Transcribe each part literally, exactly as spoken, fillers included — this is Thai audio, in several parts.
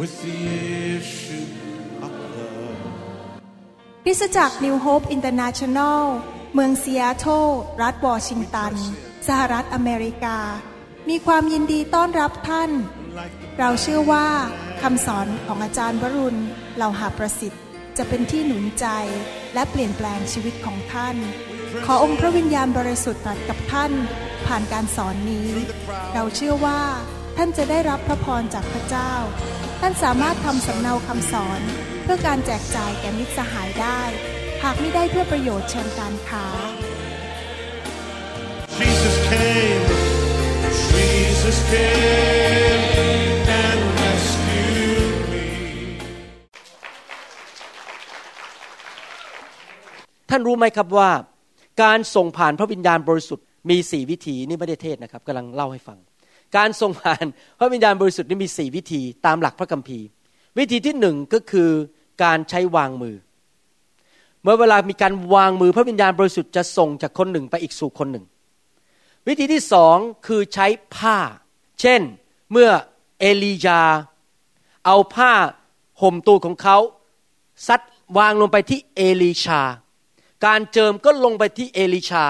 with the issue of love Ritzaj New Hope International เมือง Seattle รัฐ Washington สหรัฐอเมริกามีความยินดีต้อนรับท่านเราเชื่อว่าคำสอนของอาจารย์วรุณ ลาหะประสิทธิ์จะเป็นที่หนุนใจและเปลี่ยนแปลงชีวิตของท่านขอองค์พระวิญญาณบริสุทธิ์ตรัสกับท่านผ่านการสอนนี้เราเชื่อว่าท่านจะได้รับพระพรจากพระเจ้าท่านสามารถทำสำเนาคำสอนเพื่อการแจกจ่ายแก่มิตรสหายได้หากไม่ได้เพื่อประโยชน์เชิงการค้า Jesus came Jesus came and rescued me ท่านรู้ไหมครับว่าการส่งผ่านพระวิญญาณบริสุทธิ์มีสี่วิธีนี่ไม่ได้เทศนะครับกำลังเล่าให้ฟังการส่งผ่านพระวิญญาณบริสุทธิ์นี่มีสี่วิธีตามหลักพระคัมภีร์วิธีที่หนึ่งก็คือการใช้วางมือเมื่อเวลามีการวางมือพระวิญญาณบริสุทธิ์จะส่งจากคนหนึ่งไปอีกสู่คนหนึ่งวิธีที่สองคือใช้ผ้าเช่นเมื่อเอลียาเอาผ้าห่มตัวของเขาซัดวางลงไปที่เอลีชาการเจิมก็ลงไปที่เอลีชา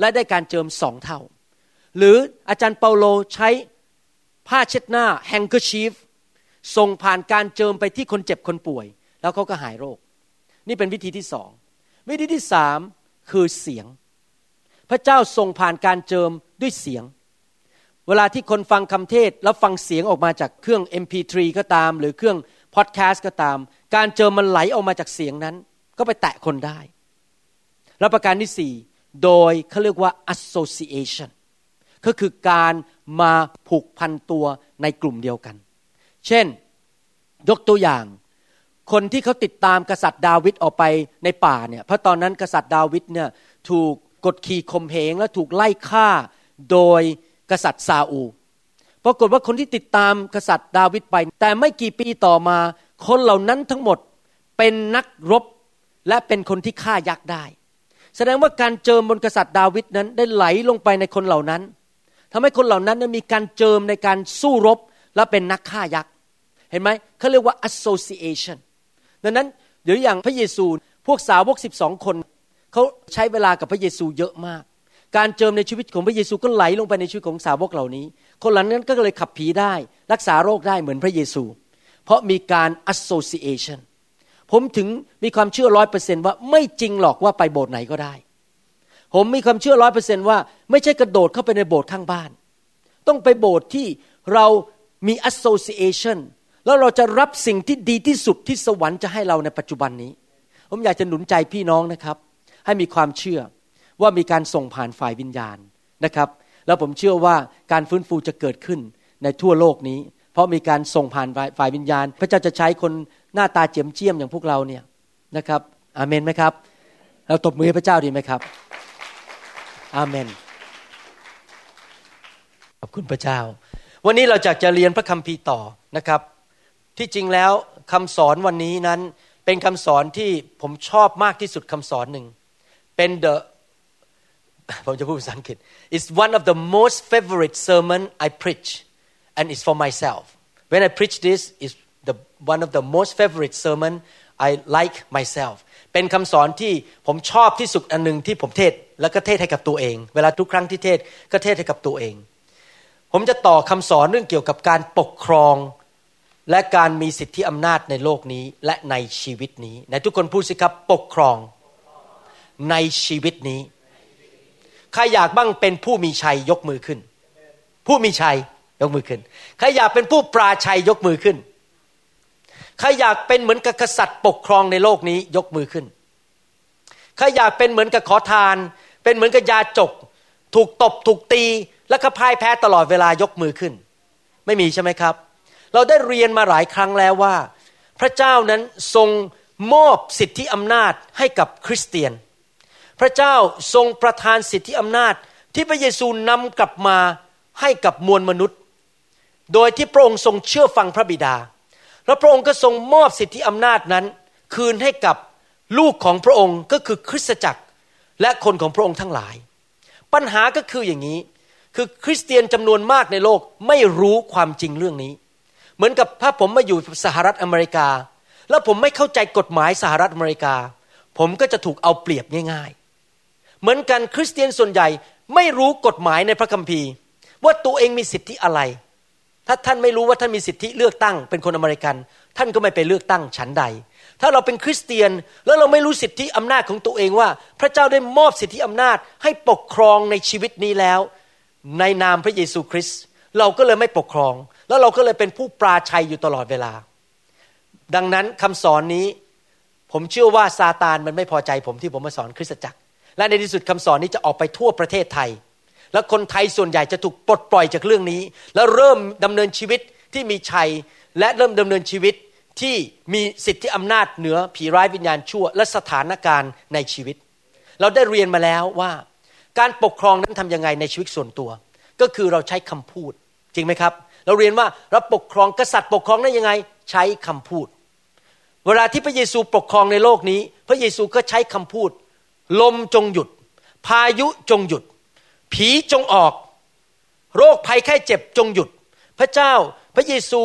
และได้การเจิมสองเท่าหรืออาจารย์เปาโลใช้ผ้าเช็ดหน้า handkerchief ส่งผ่านการเจิมไปที่คนเจ็บคนป่วยแล้วเขาก็หายโรคนี่เป็นวิธีที่สองวิธีที่สามคือเสียงพระเจ้าส่งผ่านการเจิมด้วยเสียงเวลาที่คนฟังคำเทศแล้วฟังเสียงออกมาจากเครื่อง เอ็ม พี ทรี ก็ตามหรือเครื่อง podcast ก็ตามการเจิมมันไหลออกมาจากเสียงนั้นก็ไปแตะคนได้และประการที่สี่โดยเขาเรียกว่า association ก็คือการมาผูกพันตัวในกลุ่มเดียวกันเช่นยกตัวอย่างคนที่เขาติดตามกษัตริย์ดาวิดออกไปในป่าเนี่ยเพราะตอนนั้นกษัตริย์ดาวิดเนี่ยถูกกดขี่ข่มเหงและถูกไล่ฆ่าโดยกษัตริย์ซาอูลปรากฏว่าคนที่ติดตามกษัตริย์ดาวิดไปแต่ไม่กี่ปีต่อมาคนเหล่านั้นทั้งหมดเป็นนักรบและเป็นคนที่ฆ่ายักษ์ได้แสดงว่าการเจิมบนกษัตริย์ดาวิดนั้นได้ไหลลงไปในคนเหล่านั้นทำให้คนเหล่านั้นนั้นมีการเจิมในการสู้รบและเป็นนักฆ่ายักษ์เห็นไหมเขาเรียกว่า association ดังนั้นเดี๋ยวอย่างพระเยซูพวกสาวกสิบสองคนเขาใช้เวลากับพระเยซูเยอะมากการเจิมในชีวิตของพระเยซูก็ไหลลงไปในชีวิตของสาวกเหล่านี้คนเหล่านั้นก็เลยขับผีได้รักษาโรคได้เหมือนพระเยซูเพราะมีการ association ผมถึงมีความเชื่อ ร้อยเปอร์เซ็นต์ ว่าไม่จริงหรอกว่าไปโบสถ์ไหนก็ได้ผมมีความเชื่อ ร้อยเปอร์เซ็นต์ ว่าไม่ใช่กระโดดเข้าไปในโบสถ์ข้างบ้านต้องไปโบสถ์ที่เรามี association แล้วเราจะรับสิ่งที่ดีที่สุดที่สวรรค์จะให้เราในปัจจุบันนี้ผมอยากจะหนุนใจพี่น้องนะครับให้มีความเชื่อว่ามีการส่งผ่านฝ่ายวิญญาณนะครับแล้วผมเชื่อว่าการฟื้นฟูจะเกิดขึ้นในทั่วโลกนี้เพราะมีการส่งผ่านฝ่ายวิญญาณพระเจ้าจะใช้คนหน้าตาเจียมเจียมอย่างพวกเราเนี่ยนะครับอาเมนไหมครับเราตบมือให้พระเจ้าดีไหมครับอาเมนขอบคุณพระเจ้าวันนี้เราจะจะเรียนพระคัมภีร์ต่อนะครับที่จริงแล้วคำสอนวันนี้นั้นเป็นคำสอนที่ผมชอบมากที่สุดคำสอนหนึ่งเป็น the ผมจะพูดภาษาอังกฤษ it's one of the most favorite sermon I preach and it's for myself when I preach this is the one of the most favorite sermon I like myself เป็นคำสอนที่ผมชอบที่สุดอันนึงที่ผมเทศแล้วก็เทศให้กับตัวเองเวลาทุกครั้งที่เทศก็เทศให้กับตัวเองผมจะต่อคำสอนเรื่องเกี่ยวกับการปกครองและการมีสิทธิอำนาจในโลกนี้และในชีวิตนี้ไหนทุกคนพูดสิครับปกครองในชีวิตนี้ใครอยากบ้างเป็นผู้มีชัยยกมือขึ้นผู้มีชัยยกมือขึ้นใครอยากเป็นผู้ปราชัยยกมือขึ้นใครอยากเป็นเหมือนกับกษัตริย์ปกครองในโลกนี้ยกมือขึ้นใครอยากเป็นเหมือนกับขอทานเป็นเหมือนกับยาจกถูกตบถูกตีและก็พ่ายแพ้ตลอดเวลายกมือขึ้นไม่มีใช่ไหมครับเราได้เรียนมาหลายครั้งแล้วว่าพระเจ้านั้นทรงมอบสิทธิอำนาจให้กับคริสเตียนพระเจ้าทรงประทานสิทธิอำนาจที่พระเยซูนำกลับมาให้กับมวลมนุษย์โดยที่พระองค์ทรงเชื่อฟังพระบิดาและพระองค์ก็ทรงมอบสิทธิอำนาจนั้นคืนให้กับลูกของพระองค์ก็คือคริสตจักรและคนของพระองค์ทั้งหลายปัญหาก็คืออย่างนี้คือคริสเตียนจำนวนมากในโลกไม่รู้ความจริงเรื่องนี้ เหมือนกับถ้าผมมาอยู่สหรัฐอเมริกาแล้วผมไม่เข้าใจกฎหมายสหรัฐอเมริกาผมก็จะถูกเอาเปรียบง่ายๆเหมือนกันคริสเตียนส่วนใหญ่ไม่รู้กฎหมายในพระคัมภีร์ว่าตัวเองมีสิทธิอะไรถ้าท่านไม่รู้ว่าท่านมีสิทธิเลือกตั้งเป็นคนอเมริกันท่านก็ไม่ไปเลือกตั้งฉันใดถ้าเราเป็นคริสเตียนแล้วเราไม่รู้สิทธิอำนาจของตัวเองว่าพระเจ้าได้มอบสิทธิอำนาจให้ปกครองในชีวิตนี้แล้วในนามพระเยซูคริสต์เราก็เลยไม่ปกครองแล้วเราก็เลยเป็นผู้ปราชัยอยู่ตลอดเวลาดังนั้นคำสอนนี้ผมเชื่อว่าซาตานมันไม่พอใจผมที่ผมมาสอนคริสตจักรและในที่สุดคำสอนนี้จะออกไปทั่วประเทศไทยและคนไทยส่วนใหญ่จะถูกปลดปล่อยจากเรื่องนี้และเริ่มดำเนินชีวิตที่มีชัยและเริ่มดำเนินชีวิตที่มีสิทธิอำนาจเหนือผีร้ายวิญญาณชั่วและสถานการณ์ในชีวิตเราได้เรียนมาแล้วว่าการปกครองนั้นทำยังไงในชีวิตส่วนตัวก็คือเราใช้คำพูดจริงไหมครับเราเรียนว่าเราปกครองกษัตริย์ปกครองได้ยังไงใช้คำพูดเวลาที่พระเยซูปกครองในโลกนี้พระเยซูก็ใช้คำพูดลมจงหยุดพายุจงหยุดผีจงออกโรคภัยไข้เจ็บจงหยุดพระเจ้าพระเยซู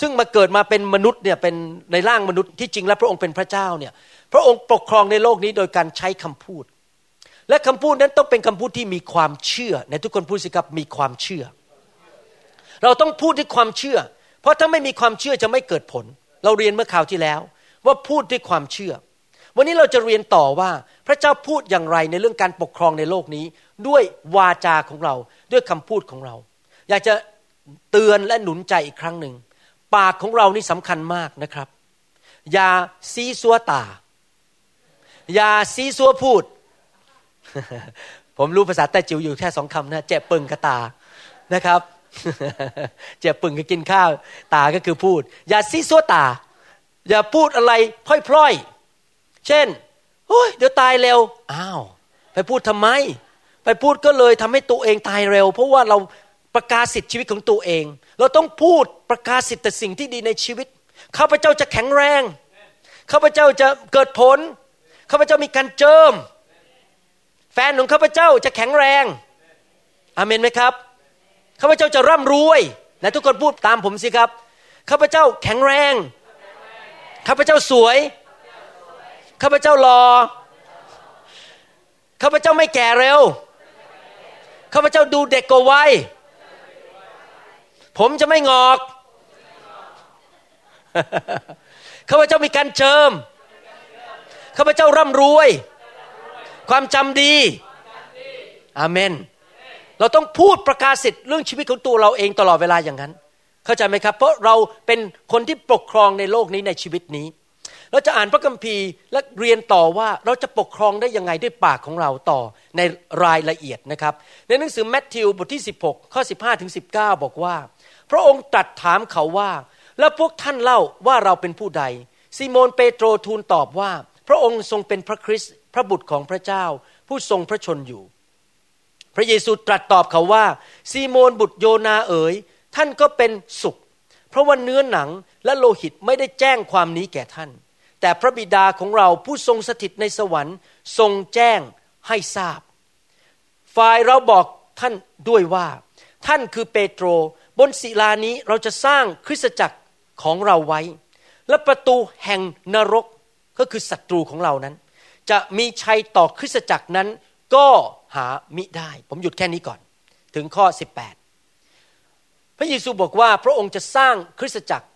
ซึ่งมาเกิดมาเป็นมนุษย์เนี่ยเป็นในร่างมนุษย์ที่จริงแล้วพระองค์เป็นพระเจ้าเนี่ยพระองค์ปกครองในโลกนี้โดยการใช้คำพูดและคำพูดนั้นต้องเป็นคำพูดที่มีความเชื่อในทุกคนพูดสิครับมีความเชื่อเราต้องพูดด้วยความเชื่อเพราะถ้าไม่มีความเชื่อจะไม่เกิดผลเราเรียนเมื่อคราวที่แล้วว่าพูดด้วยความเชื่อวันนี้เราจะเรียนต่อว่าพระเจ้าพูดอย่างไรในเรื่องการปกครองในโลกนี้ด้วยวาจาของเราด้วยคำพูดของเราอยากจะเตือนและหนุนใจอีกครั้งหนึ่งปากของเรานี่สำคัญมากนะครับอย่าซีซัวตาอย่าซีซัวพูด ผมรู้ภาษาแต้จิ๋วอยู่แค่สองคำนะเจ็บปึงกับตานะครับ เจ็บปึงก็กินข้าวตาก็คือพูดอย่าซีซัวตาอย่าพูดอะไรพล่อยๆเช่นโอ๊ยเดี๋ยวตายเร็วอ้าวไปพูดทำไมไปพูดก็เลยทำให้ตัวเองตายเร็วเพราะว่าเราประกาศสิทธิชีวิตของตัวเองเราต้องพูดประกาศสิทธิแต่สิ่งที่ดีในชีวิตข้าพเจ้าจะแข็งแรงข้าพเจ้าจะเกิดผลข้าพเจ้ามีการเจิมแฟนของข้าพเจ้าจะแข็งแรงอาเมนไหมครับข้าพเจ้าจะร่ำรวยและทุกคนพูดตามผมสิครับข้าพเจ้าแข็งแรงข้าพเจ้าสวยข้าพเจ้ารอข้าพเจ้าไม่แก่เร็วข้าพเจ้าดูเด็กกว่าวัยผมจะไม่งอกข้าพเจ้ามีการเจิมข้าพเจ้าร่ำรวยความจำดีอาเมนเราต้องพูดประกาศสิทธิ์เรื่องชีวิตของตัวเราเองตลอดเวลาอย่างนั้นเข้าใจไหมครับเพราะเราเป็นคนที่ปกครองในโลกนี้ในชีวิตนี้เราจะอ่านพระคัมภีร์และเรียนต่อว่าเราจะปกครองได้ยังไงด้วยปากของเราต่อในรายละเอียดนะครับในหนังสือมัทธิวบทที่สิบหกข้อสิบห้าถึงสิบเก้าบอกว่าพระองค์ตรัสถามเขาว่าแล้วพวกท่านเล่าว่าเราเป็นผู้ใดซิโมนเปโตรทูลตอบว่าพระองค์ทรงเป็นพระคริสต์พระบุตรของพระเจ้าผู้ทรงพระชนอยู่พระเยซูตรัสตอบเขาว่าซิโมนบุตรโยนาเอ๋ยท่านก็เป็นสุขเพราะว่าเนื้อหนังและโลหิตไม่ได้แจ้งความนี้แก่ท่านแต่พระบิดาของเราผู้ทรงสถิตในสวรรค์ทรงแจ้งให้ทราบฝ่ายเราบอกท่านด้วยว่าท่านคือเปโตรบนศิลานี้เราจะสร้างคริสตจักรของเราไว้และประตูแห่งนรกก็คือศัตรูของเรานั้นจะมีชัยต่อคริสตจักรนั้นก็หามิได้ผมหยุดแค่นี้ก่อนถึงข้อสิบแปดพระเยซูบอกว่าพระองค์จะสร้างคริสตจักร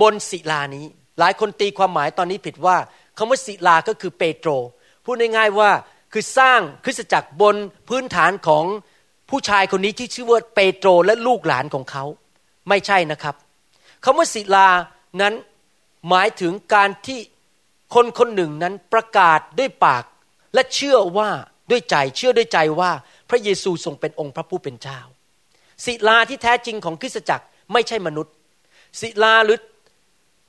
บนศิลานี้หลายคนตีความหมายตอนนี้ผิดว่าคำว่าศิลาก็คือเปโตรพูดง่ายๆว่าคือสร้างคริสตจักรบนพื้นฐานของผู้ชายคนนี้ที่ชื่อว่าเปโตรและลูกหลานของเขาไม่ใช่นะครับคำว่าศิลานั้นหมายถึงการที่คนคนหนึ่งนั้นประกาศด้วยปากและเชื่อว่าด้วยใจเชื่อด้วยใจว่าพระเยซูทรงเป็นองค์พระผู้เป็นเจ้าศิลาที่แท้จริงของคริสตจักรไม่ใช่มนุษย์ศิลาหรือ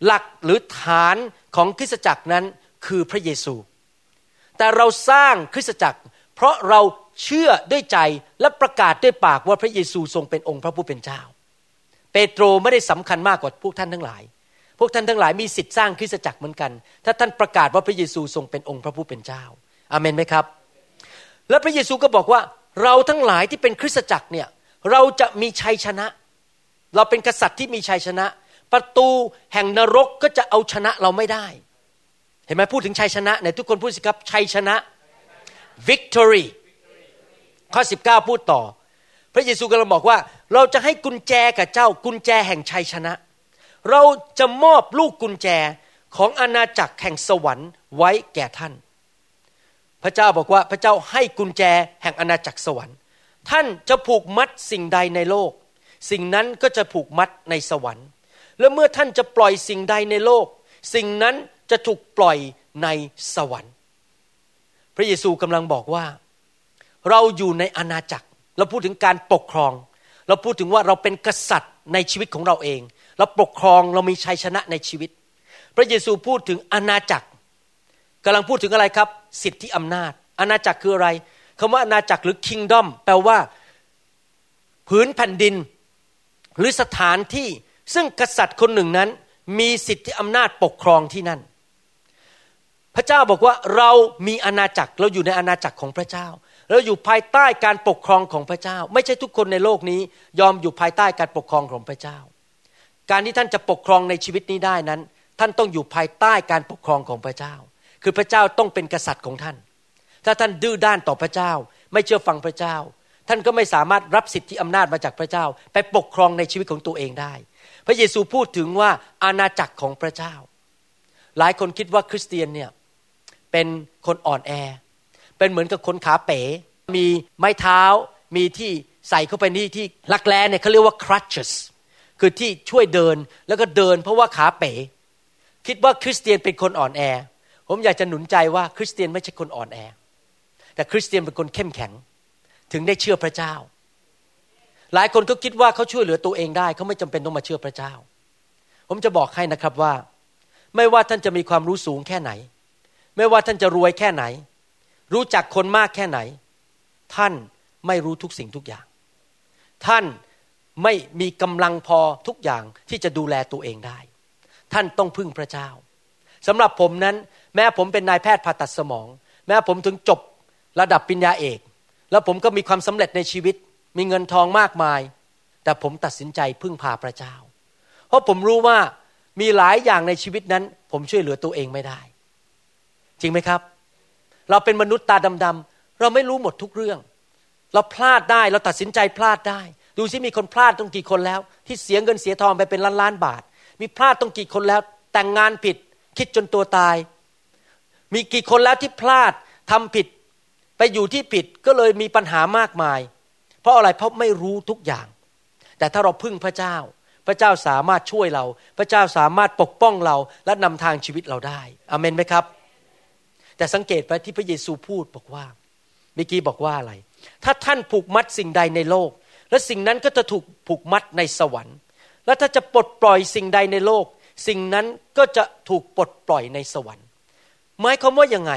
หลักหรือฐานของคริสตจักรนั้นคือพระเยซูแต่เราสร้างคริสตจักรเพราะเราเชื่อด้วยใจและประกาศด้วยปากว่าพระเยซูทรงเป็นองค์พระผู้เป็นเจ้าเปโตรไม่ได้สำคัญมากกว่าพวกท่านทั้งหลายพวกท่านทั้งหลายมีสิทธิ์สร้างคริสตจักรเหมือนกันถ้าท่านประกาศว่าพระเยซูทรงเป็นองค์พระผู้เป็นเจ้าอาเมนไหมครับและพระเยซูก็บอกว่าเราทั้งหลายที่เป็นคริสตจักรเนี่ยเราจะมีชัยชนะเราเป็นกษัตริย์ที่มีชัยชนะ ประตูแห่งนรกก็จะเอาชนะเราไม่ได้เห็นไหมพูดถึงชัยชนะไหนทุกคนพูดสิครับชัยชนะ victory ข้อสิบเก้าพูดต่อพระเยซูกำลังบอกว่าเราจะให้กุญแจกับเจ้ากุญแจแห่งชัยชนะเราจะมอบลูกกุญแจของอาณาจักรแห่งสวรรค์ไว้แก่ท่านพระเจ้าบอกว่าพระเจ้าให้กุญแจแห่งอาณาจักรสวรรค์ท่านจะผูกมัดสิ่งใดในโลกสิ่งนั้นก็จะผูกมัดในสวรรค์และเมื่อท่านจะปล่อยสิ่งใดในโลกสิ่งนั้นจะถูกปล่อยในสวรรค์พระเยซูกำลังบอกว่าเราอยู่ในอาณาจักรเราพูดถึงการปกครองเราพูดถึงว่าเราเป็นกษัตริย์ในชีวิตของเราเองเราปกครองเรามีชัยชนะในชีวิตพระเยซูพูดถึงอาณาจักรกำลังพูดถึงอะไรครับสิทธิอำนาจอาณาจักรคืออะไรคำว่าอาณาจักรหรือ kingdom แปลว่าพื้นแผ่นดินหรือสถานที่ซึ่งกษัตริย์คนหนึ่งนั้นมีสิทธิอำนาจปกครองที่นั่นพระเจ้าบอกว่าเรามีอาณาจักรเราอยู่ในอาณาจักรของพระเจ้าเราอยู่ภายใต้การปกครองของพระเจ้าไม่ใช่ทุกคนในโลกนี้ยอมอยู่ภายใต้การปกครองของพระเจ้าการที่ท่านจะปกครองในชีวิตนี้ได้นั้นท่านต้องอยู่ภายใต้การปกครองของพระเจ้าคือพระเจ้าต้องเป็นกษัตริย์ของท่านถ้าท่านดื้อด้านต่อพระเจ้าไม่เชื่อฟังพระเจ้าท่านก็ไม่สามารถรับสิทธิอำนาจมาจากพระเจ้าไปปกครองในชีวิตของตัวเองได้พระเยซูพูดถึงว่าอาณาจักรของพระเจ้าหลายคนคิดว่าคริสเตียนเนี่ยเป็นคนอ่อนแอเป็นเหมือนกับคนขาเป๋มีไม้เท้ามีที่ใส่เข้าไปนี่ที่ลักแร้เนี่ยเขาเรียกว่า crutches คือที่ช่วยเดินแล้วก็เดินเพราะว่าขาเป๋คิดว่าคริสเตียนเป็นคนอ่อนแอผมอยากจะหนุนใจว่าคริสเตียนไม่ใช่คนอ่อนแอแต่คริสเตียนเป็นคนเข้มแข็งถึงได้เชื่อพระเจ้าหลายคนก็คิดว่าเขาช่วยเหลือตัวเองได้เขาไม่จำเป็นต้องมาเชื่อพระเจ้าผมจะบอกให้นะครับว่าไม่ว่าท่านจะมีความรู้สูงแค่ไหนไม่ว่าท่านจะรวยแค่ไหนรู้จักคนมากแค่ไหนท่านไม่รู้ทุกสิ่งทุกอย่างท่านไม่มีกำลังพอทุกอย่างที่จะดูแลตัวเองได้ท่านต้องพึ่งพระเจ้าสำหรับผมนั้นแม้ผมเป็นนายแพทย์ผ่าตัดสมองแม้ผมถึงจบระดับปริญญาเอกแล้วผมก็มีความสำเร็จในชีวิตมีเงินทองมากมายแต่ผมตัดสินใจพึ่งพาพระเจ้าเพราะผมรู้ว่ามีหลายอย่างในชีวิตนั้นผมช่วยเหลือตัวเองไม่ได้จริงไหมครับเราเป็นมนุษย์ตาดำๆเราไม่รู้หมดทุกเรื่องเราพลาดได้เราตัดสินใจพลาดได้ดูสิมีคนพลาดต้องกี่คนแล้วที่เสียเงินเสียทองไปเป็นล้านๆบาทมีพลาดต้องกี่คนแล้วแต่งงานผิดคิดจนตัวตายมีกี่คนแล้วที่พลาดทำผิดไปอยู่ที่ผิดก็เลยมีปัญหามากมายเพราะอะไรเพราะไม่รู้ทุกอย่างแต่ถ้าเราพึ่งพระเจ้าพระเจ้าสามารถช่วยเราพระเจ้าสามารถปกป้องเราและนำทางชีวิตเราได้อาเมนไหมครับแต่สังเกตไปที่พระเยซูพูดบอกว่าเมื่อกี้บอกว่าอะไรถ้าท่านผูกมัดสิ่งใดในโลกและสิ่งนั้นก็จะถูกผูกมัดในสวรรค์และถ้าจะปลดปล่อยสิ่งใดในโลกสิ่งนั้นก็จะถูกปลดปล่อยในสวรรค์หมายความว่ายังไง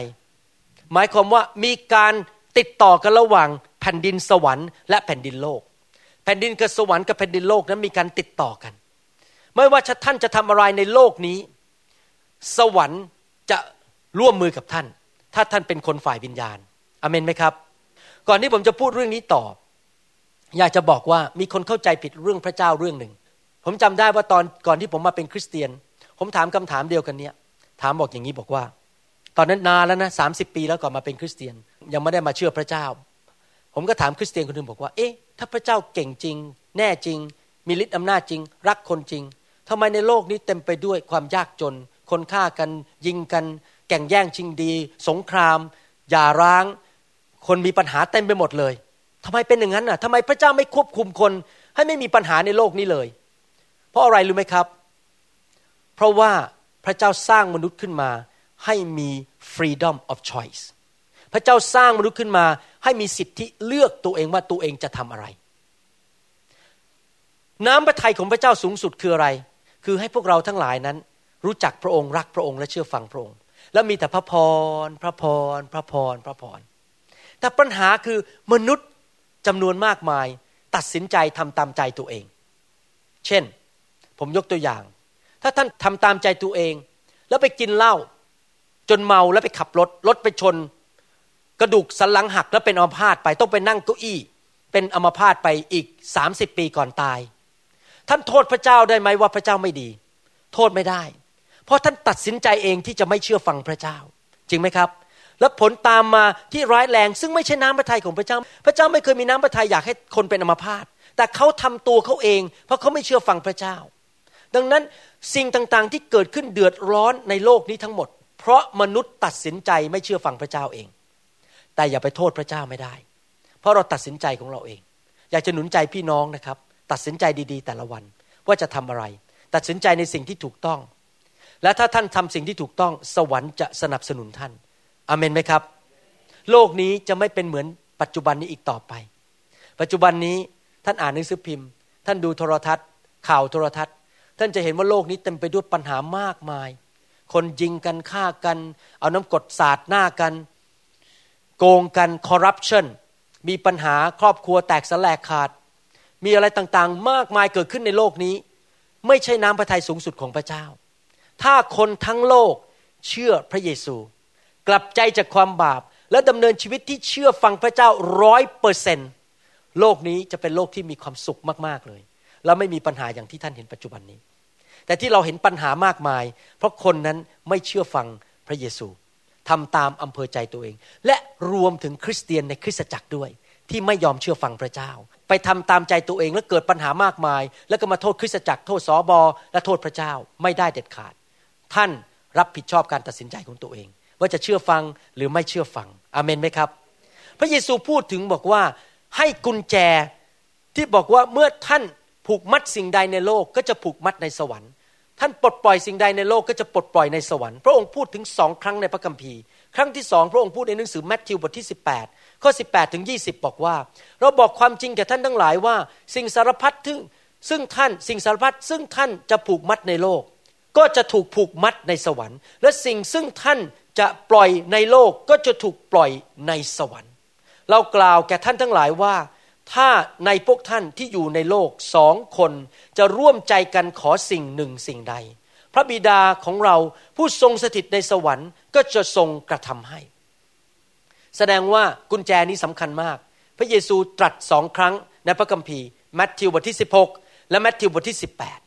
หมายความว่ามีการติดต่อกันระหว่างแผ่นดินสวรรค์และแผ่นดินโลกแผ่นดินกับสวรรค์กับแผ่นดินโลกนั้นมีการติดต่อกันไม่ว่าท่านจะทำอะไรในโลกนี้สวรรค์จะร่วมมือกับท่านถ้าท่านเป็นคนฝ่ายวิญญาณอาเมนไหมครับก่อนที่ผมจะพูดเรื่องนี้ต่ออยากจะบอกว่ามีคนเข้าใจผิดเรื่องพระเจ้าเรื่องหนึ่งผมจำได้ว่าตอนก่อนที่ผมมาเป็นคริสเตียนผมถามคำถามเดียวกันเนี้ยถามบอกอย่างนี้บอกว่าตอนนั้นนานแล้วนะสามสิบปีแล้วก่อนมาเป็นคริสเตียนยังไม่ได้มาเชื่อพระเจ้าผมก็ถามคริสเตียนคนหนึ่งบอกว่าเอ๊ะถ้าพระเจ้าเก่งจริงแน่จริงมีฤทธิ์อำนาจจริงรักคนจริงทำไมในโลกนี้เต็มไปด้วยความยากจนคนฆ่ากันยิงกันแก่งแย่งชิงดีสงครามหย่าร้างคนมีปัญหาเต็มไปหมดเลยทำไมเป็นอย่างนั้นอ่ะทำไมพระเจ้าไม่ควบคุมคนให้ไม่มีปัญหาในโลกนี้เลยเพราะอะไรรู้ไหมครับเพราะว่าพระเจ้าสร้างมนุษย์ขึ้นมาให้มี freedom of choice พระเจ้าสร้างมนุษย์ขึ้นมาให้มีสิทธิเลือกตัวเองว่าตัวเองจะทำอะไรน้ำพระทัยของพระเจ้าสูงสุดคืออะไรคือให้พวกเราทั้งหลายนั้นรู้จักพระองค์รักพระองค์และเชื่อฟังพระองค์แล้วมีแต่พระพรพระพรพระพรพระพรแต่ปัญหาคือมนุษย์จำนวนมากมายตัดสินใจทำตามใจตัวเองเช่นผมยกตัวอย่างถ้าท่านทำตามใจตัวเองแล้วไปกินเหล้าจนเมาแล้วไปขับรถรถไปชนกระดูกสันหลังหักแล้วเป็นอัมพาตไปต้องไปนั่งเก้าอี้เป็นอัมพาตไปอีกสามสิบปีก่อนตายท่านโทษพระเจ้าได้ไหมว่าพระเจ้าไม่ดี โทษไม่ได้เพราะท่านตัดสินใจเองที่จะไม่เชื่อฟังพระเจ้าจริงไหมครับและผลตามมาที่ร้ายแรงซึ่งไม่ใช่น้ำพระทัยของพระเจ้าพระเจ้าไม่เคยมีน้ำพระทัยอยากให้คนเป็นอัมพาตแต่เขาทำตัวเขาเองเพราะเขาไม่เชื่อฟังพระเจ้าดังนั้นสิ่งต่างๆที่เกิดขึ้นเดือดร้อนในโลกนี้ทั้งหมดเพราะมนุษย์ตัดสินใจไม่เชื่อฟังพระเจ้าเองแต่อย่าไปโทษพระเจ้าไม่ได้เพราะเราตัดสินใจของเราเองอยากจะหนุนใจพี่น้องนะครับตัดสินใจดีๆแต่ละวันว่าจะทำอะไรตัดสินใจในสิ่งที่ถูกต้องและถ้าท่านทำสิ่งที่ถูกต้องสวรรค์จะสนับสนุนท่านอาเมนไหมครับโลกนี้จะไม่เป็นเหมือนปัจจุบันนี้อีกต่อไปปัจจุบันนี้ท่านอ่านหนังสือพิมพ์ท่านดูโทรทัศน์ข่าวโทรทัศน์ท่านจะเห็นว่าโลกนี้เต็มไปด้วยปัญหามากมายคนยิงกันฆ่ากันเอาน้ำกรดสาดหน้ากันโกงกันคอร์รัปชันมีปัญหาครอบครัวแตกสลายขาดมีอะไรต่างๆมากมายเกิดขึ้นในโลกนี้ไม่ใช่น้ำพระทัยสูงสุดของพระเจ้าถ้าคนทั้งโลกเชื่อพระเยซูกลับใจจากความบาปและดำเนินชีวิตที่เชื่อฟังพระเจ้า ร้อยเปอร์เซ็นต์ โลกนี้จะเป็นโลกที่มีความสุขมากๆเลยและไม่มีปัญหาอย่างที่ท่านเห็นปัจจุบันนี้แต่ที่เราเห็นปัญหามากมายเพราะคนนั้นไม่เชื่อฟังพระเยซูทำตามอำเภอใจตัวเองและรวมถึงคริสเตียนในคริสตจักรด้วยที่ไม่ยอมเชื่อฟังพระเจ้าไปทำตามใจตัวเองแล้วเกิดปัญหามากมายแล้วก็มาโทษคริสตจักรโทษสบและโทษพระเจ้าไม่ได้เด็ดขาดท่านรับผิดชอบการตัดสินใจของตัวเองว่าจะเชื่อฟังหรือไม่เชื่อฟังอาเมนไหมครับพระเยซูพูดถึงบอกว่าให้กุญแจที่บอกว่าเมื่อท่านผูกมัดสิ่งใดในโลกก็จะผูกมัดในสวรรค์ท่านปลดปล่อยสิ่งใดในโลกก็จะปลดปล่อยในสวรรค์พระองค์พูดถึงสองครั้งในพระคัมภีร์ครั้งที่สองพระองค์พูดในหนังสือมัทธิวบทที่สิบแปดข้อสิบแปดถึงยี่สิบบอกว่าเราบอกความจริงแก่ท่านทั้งหลายว่าสิ่งสารพัดทึ่งซึ่งท่านสิ่งสารพัดซึ่งท่านจะผูกมัดในโลกก็จะถูกผูกมัดในสวรรค์และสิ่งซึ่งท่านจะปล่อยในโลกก็จะถูกปล่อยในสวรรค์เรากล่าวแก่ท่านทั้งหลายว่าถ้าในพวกท่านที่อยู่ในโลกสองคนจะร่วมใจกันขอสิ่งหนึ่งสิ่งใดพระบิดาของเราผู้ทรงสถิตในสวรรค์ก็จะทรงกระทำให้แสดงว่ากุญแจนี้สำคัญมากพระเยซูตรัสสองครั้งในพระคัมภีร์มัทธิวบทที่สิบหกและมัทธิวบทที่สิบแปด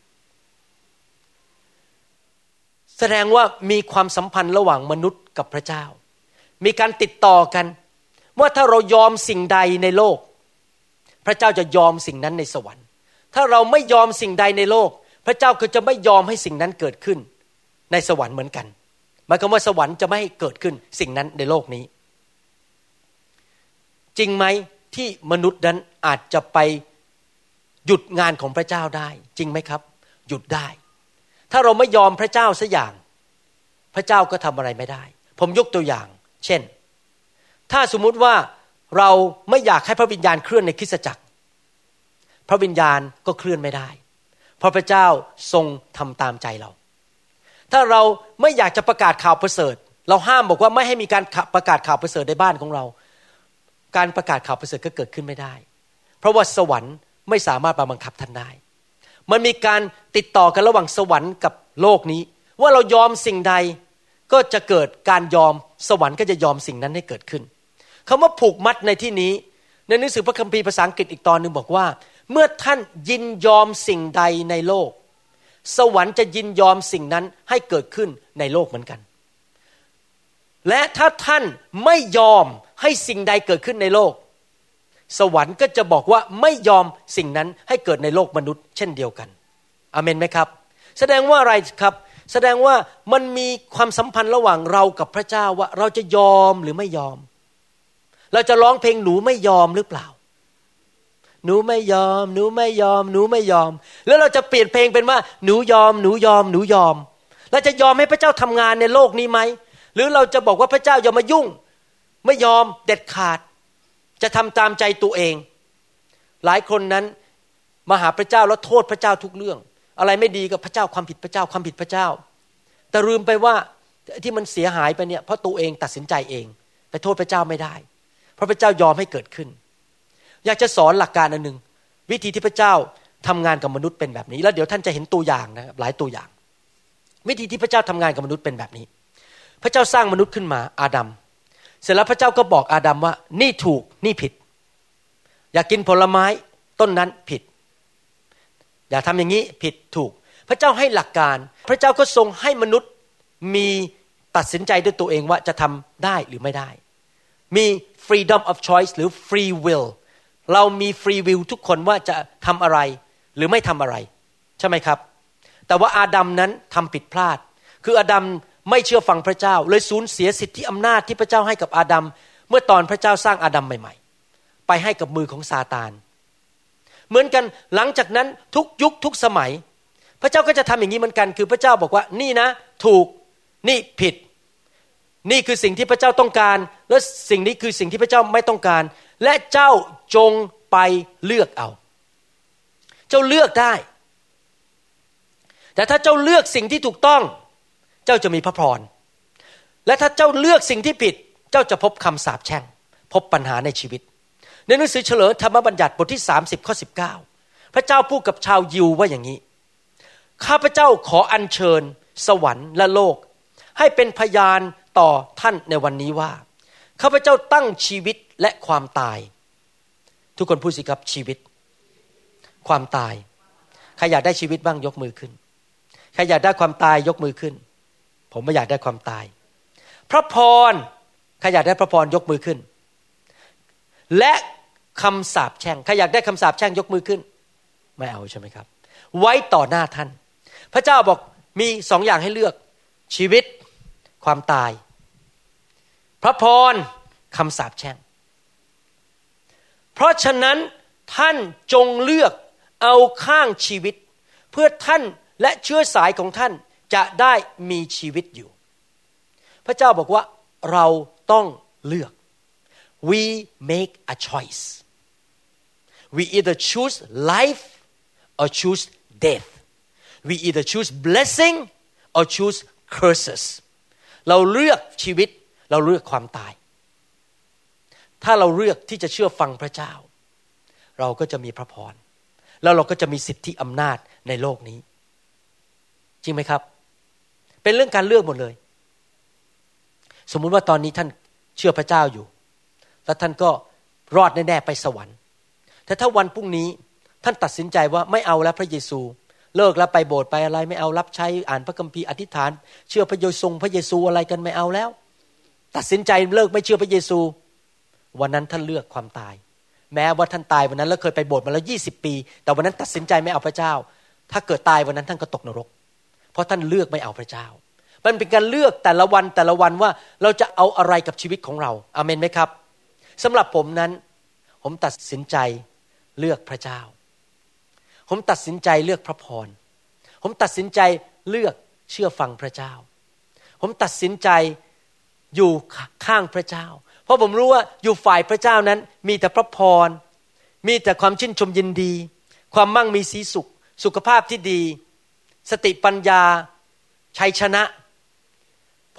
แสดงว่ามีความสัมพันธ์ระหว่างมนุษย์กับพระเจ้ามีการติดต่อกันว่าถ้าเรายอมสิ่งใดในโลกพระเจ้าจะยอมสิ่งนั้นในสวรรค์ถ้าเราไม่ยอมสิ่งใดในโลกพระเจ้าก็จะไม่ยอมให้สิ่งนั้นเกิดขึ้นในสวรรค์เหมือนกันหมายความว่าสวรรค์จะไม่ให้เกิดขึ้นสิ่งนั้นในโลกนี้จริงไหมที่มนุษย์นั้นอาจจะไปหยุดงานของพระเจ้าได้จริงไหมครับหยุดได้ถ้าเราไม่ยอมพระเจ้าสักอย่างพระเจ้าก็ทำอะไรไม่ได้ผมยกตัวอย่างเช่นถ้าสมมุติว่าเราไม่อยากให้พระวิญญาณเคลื่อนในคริสตจักรพระวิญญาณก็เคลื่อนไม่ได้เพราะพระเจ้าทรงทำตามใจเราถ้าเราไม่อยากจะประกาศข่าวประเสริฐเราห้ามบอกว่าไม่ให้มีการประกาศข่าวประเสริฐในบ้านของเราการประกาศข่าวประเสริฐก็เกิดขึ้นไม่ได้เพราะว่าสวรรค์ไม่สามารถบังคับท่านได้มันมีการติดต่อกันระหว่างสวรรค์กับโลกนี้ว่าเรายอมสิ่งใดก็จะเกิดการยอมสวรรค์ก็จะยอมสิ่งนั้นให้เกิดขึ้นคำว่าผูกมัดในที่นี้ในหนังสือพระคัมภีร์ภาษาอังกฤษอีกตอนนึงบอกว่าเมื่อท่านยินยอมสิ่งใดในโลกสวรรค์จะยินยอมสิ่งนั้นให้เกิดขึ้นในโลกเหมือนกันและถ้าท่านไม่ยอมให้สิ่งใดเกิดขึ้นในโลกสวรรค์ก็จะบอกว่าไม่ยอมสิ่งนั้นให้เกิดในโลกมนุษย์เช่นเดียวกันอาเมนไหมครับแสดงว่าอะไรครับแสดงว่ามันมีความสัมพันธ์ระหว่างเรากับพระเจ้าว่าเราจะยอมหรือไม่ยอมเราจะร้องเพลงหนูไม่ยอมหรือเปล่าหนูไม่ยอมหนูไม่ยอมหนูไม่ยอมแล้วเราจะเปลี่ยนเพลงเป็นว่าหนูยอมหนูยอมหนูยอมเราจะยอมให้พระเจ้าทำงานในโลกนี้ไหมหรือเราจะบอกว่าพระเจ้าอย่ามายุ่งไม่ยอมเด็ดขาดจะทำตามใจตัวเองหลายคนนั้นมาหาพระเจ้าแล้วโทษพระเจ้าทุกเรื่องอะไรไม่ดีกับพระเจ้าความผิดพระเจ้าความผิดพระเจ้าแต่ลืมไปว่าที่มันเสียหายไปเนี่ยเพราะตัวเองตัดสินใจเองไปโทษพระเจ้าไม่ได้เพราะพระเจ้ายอมให้เกิดขึ้นอยากจะสอนหลักการอันนึงวิธีที่พระเจ้าทำงานกับมนุษย์เป็นแบบนี้แล้วเดี๋ยวท่านจะเห็นตัวอย่างนะครับหลายตัวอย่างวิธีที่พระเจ้าทำงานกับมนุษย์เป็นแบบนี้พระเจ้าสร้างมนุษย์ขึ้นมาอาดัมเสร็จแล้วพระเจ้าก็บอกอาดัมว่านี่ถูกนี่ผิดอย่ากินผลไม้ต้นนั้นผิดอย่าทำอย่างนี้ผิดถูก พระเจ้าให้หลักการพระเจ้าก็ทรงให้มนุษย์มีตัดสินใจด้วยตัวเองว่าจะทำได้หรือไม่ได้มี freedom of choice หรือ free will เรามี free will ทุกคนว่าจะทำอะไรหรือไม่ทำอะไรใช่ไหมครับแต่ว่าอาดัมนั้นทำผิดพลาดคืออาดัมไม่เชื่อฟังพระเจ้าเลยสูญเสียสิทธิอำนาจที่พระเจ้าให้กับอาดัมเมื่อตอนพระเจ้าสร้างอาดัมใหม่ๆไปให้กับมือของซาตานเหมือนกันหลังจากนั้นทุกยุคทุกสมัยพระเจ้าก็จะทำอย่างนี้เหมือนกันคือพระเจ้าบอกว่านี่นะถูกนี่ผิดนี่คือสิ่งที่พระเจ้าต้องการและสิ่งนี้คือสิ่งที่พระเจ้าไม่ต้องการและเจ้าจงไปเลือกเอาเจ้าเลือกได้แต่ถ้าเจ้าเลือกสิ่งที่ถูกต้องเจ้าจะมีพระพรและถ้าเจ้าเลือกสิ่งที่ผิดเจ้าจะพบคำสาปแช่งพบปัญหาในชีวิตในหนังสือเฉลยธรรมบัญญัติบทที่สามสิบข้อสิบเก้าพระเจ้าพูดกับชาวยิวว่าอย่างนี้ข้าพเจ้าขออัญเชิญสวรรค์และโลกให้เป็นพยานต่อท่านในวันนี้ว่าข้าพเจ้าตั้งชีวิตและความตายทุกคนพูดสิครับชีวิตความตายใครอยากได้ชีวิตบ้างยกมือขึ้นใครอยากได้ความตายยกมือขึ้นผมไม่อยากได้ความตายพระพรใครอยากได้พระพรยกมือขึ้นและคำสาปแช่งใครอยากได้คำสาปแช่งยกมือขึ้นไม่เอาใช่ไหมครับไว้ต่อหน้าท่านพระเจ้าบอกมีสองอย่างให้เลือกชีวิตความตายพระพรคำสาปแช่งเพราะฉะนั้นท่านจงเลือกเอาข้างชีวิตเพื่อท่านและเชื้อสายของท่านจะได้มีชีวิตอยู่พระเจ้าบอกว่าเราต้องเลือก we make a choice we either choose life or choose death we either choose blessing or choose curses เราเลือกชีวิตเราเลือกความตายถ้าเราเลือกที่จะเชื่อฟังพระเจ้าเราก็จะมีพระพรแล้วเราก็จะมีสิทธิอำนาจในโลกนี้จริงไหมครับเป็นเรื่องการเลือกหมดเลยสมมุติว่าตอนนี้ท่านเชื่อพระเจ้าอยู่แล้วท่านก็รอดแน่ๆไปสวรรค์แต่ถ้าวันพรุ่งนี้ท่านตัดสินใจว่าไม่เอาแล้วพระเยซูเลิกแล้วไปโบสถ์ไปอะไรไม่เอารับใช้อ่านพระคัมภีร์อธิษฐานเชื่อพระโยทรงพระเยซูอะไรกันไม่เอาแล้วตัดสินใจเลิกไม่เชื่อพระเยซูวันนั้นท่านเลือกความตายแม้ว่าท่านตายวันนั้นแล้วเคยไปโบสถ์มาแล้วยี่สิบปีแต่วันนั้นตัดสินใจไม่เอาพระเจ้าถ้าเกิดตายวันนั้นท่านก็ตกนรกเพราะท่านเลือกไม่เอาพระเจ้ามันเป็นการเลือกแต่ละวันแต่ละวันว่าเราจะเอาอะไรกับชีวิตของเราอาเมนไหมครับสำหรับผมนั้นผมตัดสินใจเลือกพระเจ้าผมตัดสินใจเลือกพระพรผมตัดสินใจเลือกเชื่อฟังพระเจ้าผมตัดสินใจอยู่ข้างพระเจ้าเพราะผมรู้ว่าอยู่ฝ่ายพระเจ้านั้นมีแต่พระพรมีแต่ความชื่นชมยินดีความมั่งมีสีสุขสุขภาพที่ดีสติปัญญาชัยชนะ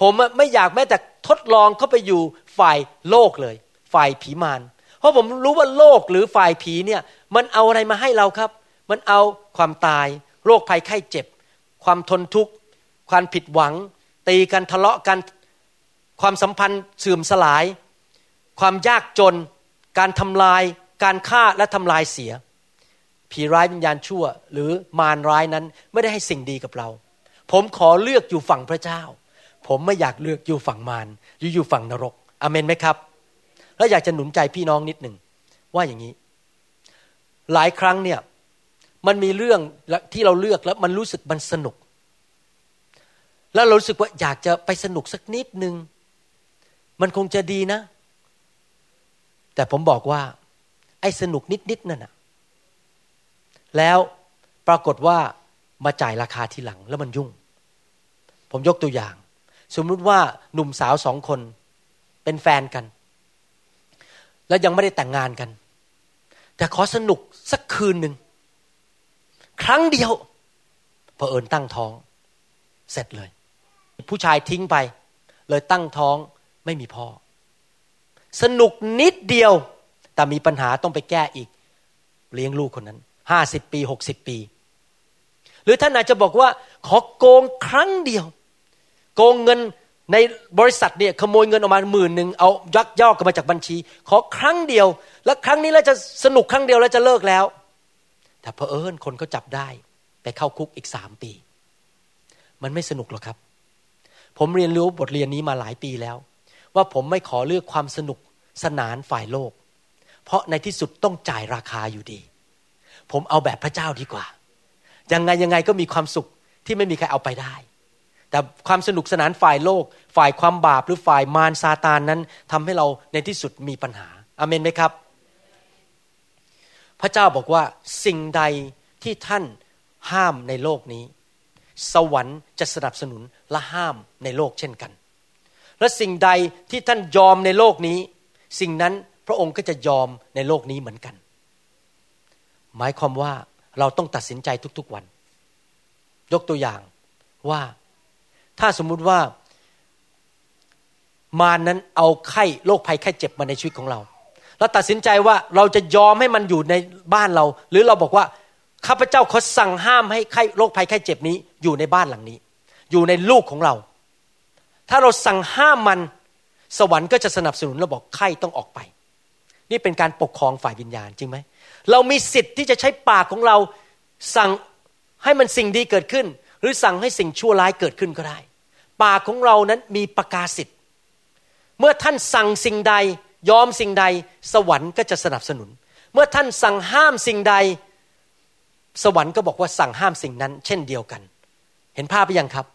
ผมไม่อยากแม้แต่ทดลองเข้าไปอยู่ฝ่ายโลกเลยฝ่ายผีมารเพราะผมรู้ว่าโลกหรือฝ่ายผีเนี่ยมันเอาอะไรมาให้เราครับมันเอาความตายโรคภัยไข้เจ็บความทนทุกข์ความผิดหวังตีกันทะเลาะกันความสัมพันธ์เสื่อมสลายความยากจนการทำลายการฆ่าและทำลายเสียผีร้ายวิญญาณชั่วหรือมารร้ายนั้นไม่ได้ให้สิ่งดีกับเราผมขอเลือกอยู่ฝั่งพระเจ้าผมไม่อยากเลือกอยู่ฝั่งมารหรืออยู่ฝั่งนรกอาเมนไหมครับแล้วอยากจะหนุนใจพี่น้องนิดหนึ่งว่าอย่างนี้หลายครั้งเนี่ยมันมีเรื่องที่เราเลือกแล้วมันรู้สึกมันสนุกแล้วเรารู้สึกว่าอยากจะไปสนุกสักนิดนึงมันคงจะดีนะแต่ผมบอกว่าไอ้สนุกนิดๆนั่นน่ะแล้วปรากฏว่ามาจ่ายราคาทีหลังแล้วมันยุ่งผมยกตัวอย่างสมมุติว่าหนุ่มสาวสองคนเป็นแฟนกันแล้วยังไม่ได้แต่งงานกันแต่ขอสนุกสักคืนหนึ่งครั้งเดียวเผอิญตั้งท้องเสร็จเลยผู้ชายทิ้งไปเลยตั้งท้องไม่มีพ่อสนุกนิดเดียวแต่มีปัญหาต้องไปแก้อีกเลี้ยงลูกคนนั้นห้าสิบปีหกสิบปีหรือท่านอาจจะบอกว่าขอโกงครั้งเดียวโกงเงินในบริษัทเนี่ยขโมยเงินออกมาหมื่นหนึ่งเอายักยอกกันมาจากบัญชีขอครั้งเดียวแล้วครั้งนี้เราจะสนุกครั้งเดียวแล้วจะเลิกแล้วแต่เผอิญคนเขาจับได้ไป ไปเข้าคุกอีกสามปีมันไม่สนุกหรอกครับผมเรียนรู้บทเรียนนี้มาหลายปีแล้วว่าผมไม่ขอเลือกความสนุกสนานฝ่ายโลกเพราะในที่สุดต้องจ่ายราคาอยู่ดีผมเอาแบบพระเจ้าดีกว่ายังไงยังไงก็มีความสุขที่ไม่มีใครเอาไปได้แต่ความสนุกสนานฝ่ายโลกฝ่ายความบาปหรือฝ่ายมารซาตานนั้นทำให้เราในที่สุดมีปัญหาอาเมนไหมครับพระเจ้าบอกว่าสิ่งใดที่ท่านห้ามในโลกนี้สวรรค์จะสนับสนุนและห้ามในโลกเช่นกันและสิ่งใดที่ท่านยอมในโลกนี้สิ่งนั้นพระองค์ก็จะยอมในโลกนี้เหมือนกันหมายความว่าเราต้องตัดสินใจทุกๆวันยกตัวอย่างว่าถ้าสมมุติว่ามารนั้นเอาไข้โรคภัยไข้เจ็บมาในชีวิตของเราเราตัดสินใจว่าเราจะยอมให้มันอยู่ในบ้านเราหรือเราบอกว่าข้าพเจ้าขอสั่งห้ามให้ไข้โรคภัยไข้เจ็บนี้อยู่ในบ้านหลังนี้อยู่ในลูกของเราถ้าเราสั่งห้ามมันสวรรค์ก็จะสนับสนุนเราบอกไข้ต้องออกไปนี่เป็นการปกครองฝ่ายวิญญาณจริงไหมเรามีสิทธิ์ที่จะใช้ปากของเราสั่งให้มันสิ่งดีเกิดขึ้นหรือสั่งให้สิ่งชั่วร้ายเกิดขึ้นก็ได้ปากของเรานั้นมีประกาศสิทธิ์เมื่อท่านสั่งสิ่งใดยอมสิ่งใดสวรรค์ก็จะสนับสนุนเมื่อท่านสั่งห้ามสิ่งใดสวรรค์ก็บอกว่าสั่งห้ามสิ่งนั้นเช่นเดียวกันเห็นภาพหรือยังครับ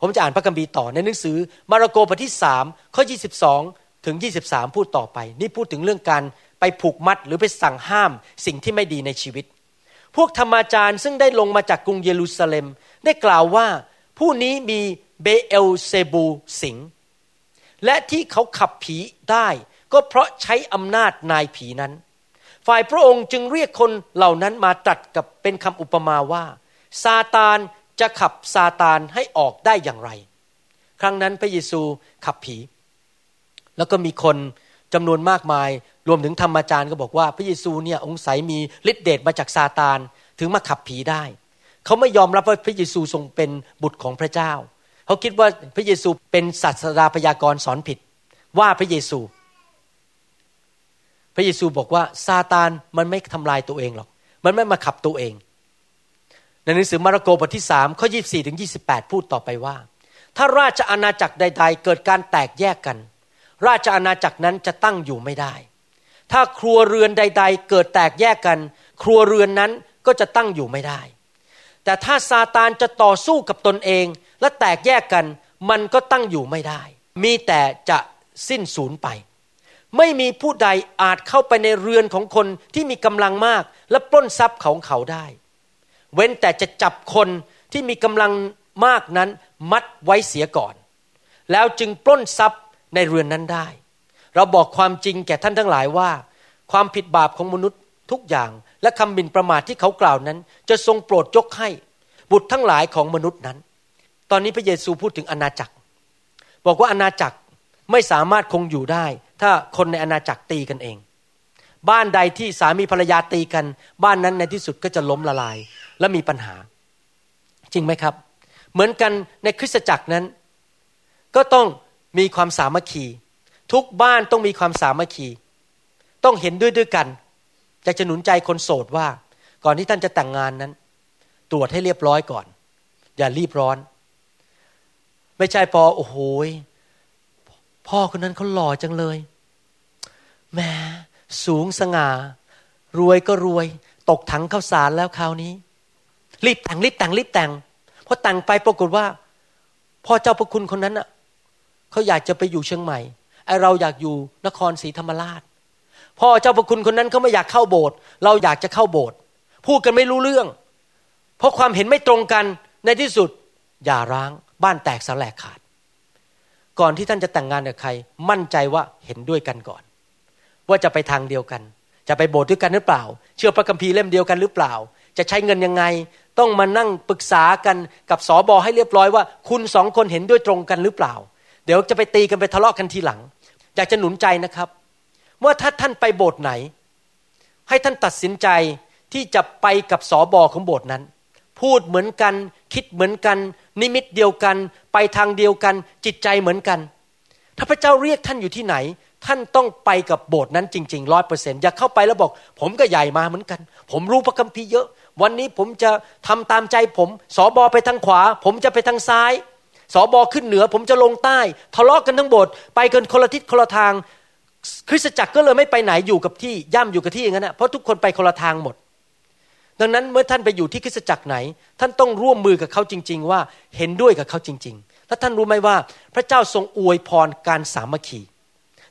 ผมจะอ่านพระคัมภีร์ต่อในหนังสือมาระโกบทที่สามข้อยี่สิบสองถึงยี่สิบสามพูดต่อไปนี่พูดถึงเรื่องการไปผูกมัดหรือไปสั่งห้ามสิ่งที่ไม่ดีในชีวิตพวกธรรมาจารย์ซึ่งได้ลงมาจากกรุงเยรูซาเล็มได้กล่าวว่าผู้นี้มีเบเอลเซบูสิงและที่เขาขับผีได้ก็เพราะใช้อำนาจนายผีนั้นฝ่ายพระองค์จึงเรียกคนเหล่านั้นมาตรัสกับเป็นคำอุปมาว่าซาตานจะขับซาตานให้ออกได้อย่างไรครั้งนั้นพระเยซูขับผีแล้วก็มีคนจำนวนมากมายรวมถึงธรรมาจารย์ก็บอกว่าพระเยซูเนี่ยองค์ใสมีฤทธิ์เดชมาจากซาตานถึงมาขับผีได้เขาไม่ยอมรับว่าพระเยซูทรงเป็นบุตรของพระเจ้าเขาคิดว่าพระเยซูเป็นศาสดาพยากรณ์สอนผิดว่าพระเยซูพระเยซูบอกว่าซาตานมันไม่ทำลายตัวเองหรอกมันไม่มาขับตัวเองในหนังสือมาระโกบทที่สามข้อยี่สิบสี่ถึงยี่สิบแปดพูดต่อไปว่าถ้าราชอาณาจักรใดๆเกิดการแตกแยกกันราชอาณาจักรนั้นจะตั้งอยู่ไม่ได้ถ้าครัวเรือนใดๆเกิดแตกแยกกันครัวเรือนนั้นก็จะตั้งอยู่ไม่ได้แต่ถ้าซาตานจะต่อสู้กับตนเองและแตกแยกกันมันก็ตั้งอยู่ไม่ได้มีแต่จะสิ้นสูญไปไม่มีผู้ใดอาจเข้าไปในเรือนของคนที่มีกำลังมากและปล้นทรัพย์ของเขาได้เว้นแต่จะจับคนที่มีกำลังมากนั้นมัดไว้เสียก่อนแล้วจึงปล้นทรัพย์ในเรือนนั้นได้เราบอกความจริงแก่ท่านทั้งหลายว่าความผิดบาปของมนุษย์ทุกอย่างและคำบินประมาทที่เขากล่าวนั้นจะทรงโปรดยกให้บุตรทั้งหลายของมนุษย์นั้นตอนนี้พระเยซูพูดถึงอาณาจักรบอกว่าอาณาจักรไม่สามารถคงอยู่ได้ถ้าคนในอาณาจักรตีกันเองบ้านใดที่สามีภรรยาตีกันบ้านนั้นในที่สุดก็จะล้มละลายและมีปัญหาจริงไหมครับเหมือนกันในคริสตจักรนั้นก็ต้องมีความสามัคคีทุกบ้านต้องมีความสามัคคีต้องเห็นด้วยด้วยกันอยากจะหนุนใจคนโสดว่าก่อนที่ท่านจะแต่งงานนั้นตรวจให้เรียบร้อยก่อนอย่ารีบร้อนไม่ใช่พอโอ้โหพ่อคนนั้นเขาหล่อจังเลยแหมสูงสง่ารวยก็รวยตกถังข้าวสารแล้วคราวนี้รีบแต่งรีบแต่งรีบแต่งพอแต่งไปปรากฏว่าพ่อเจ้าพระคุณคนนั้นอ่ะเขาอยากจะไปอยู่เชียงใหม่ไอเราอยากอยู่นครศรีธรรมราชพ่อเจ้าพระคุณคนนั้นเขาไม่อยากเข้าโบสถ์เราอยากจะเข้าโบสถ์พูดกันไม่รู้เรื่องเพราะความเห็นไม่ตรงกันในที่สุดอย่าร้างบ้านแตกสลายขาดก่อนที่ท่านจะแต่งงานกับใครมั่นใจว่าเห็นด้วยกันก่อนว่าจะไปทางเดียวกันจะไปโบสถ์ด้วยกันหรือเปล่าเชื่อพระคัมภีร์เล่มเดียวกันหรือเปล่าจะใช้เงินยังไงต้องมานั่งปรึกษากันกับสบให้เรียบร้อยว่าคุณสองคนเห็นด้วยตรงกันหรือเปล่าเดี๋ยวจะไปตีกันไปทะเลาะกันทีหลังอยากจะหนุนใจนะครับว่าถ้าท่านไปโบสถ์ไหนให้ท่านตัดสินใจที่จะไปกับสบของโบสถ์นั้นพูดเหมือนกันคิดเหมือนกันนิมิตเดียวกันไปทางเดียวกันจิตใจเหมือนกันถ้าพระเจ้าเรียกท่านอยู่ที่ไหนท่านต้องไปกับโบสถ์นั้นจริงๆ ร้อยเปอร์เซ็นต์ อย่าเข้าไปแล้วบอกผมก็ใหญ่มาเหมือนกันผมรู้พระคัมภีร์เยอะ วันนี้ผมจะทำตามใจผมสบไปทางขวาผมจะไปทางซ้ายสบขึ้นเหนือผมจะลงใต้ทะเลาะกันทั้งโบสถ์ไปกันคนละทิศคนละทางคริสตจักรก็เลยไม่ไปไหนอยู่กับที่ย่ำอยู่กับที่อย่างนั้นนะเพราะทุกคนไปคนละทางหมดดังนั้นเมื่อท่านไปอยู่ที่คริสตจักรไหนท่านต้องร่วมมือกับเขาจริงๆว่าเห็นด้วยกับเขาจริงๆและท่านรู้ไหมว่าพระเจ้าทรงอวยพรการสามัคคี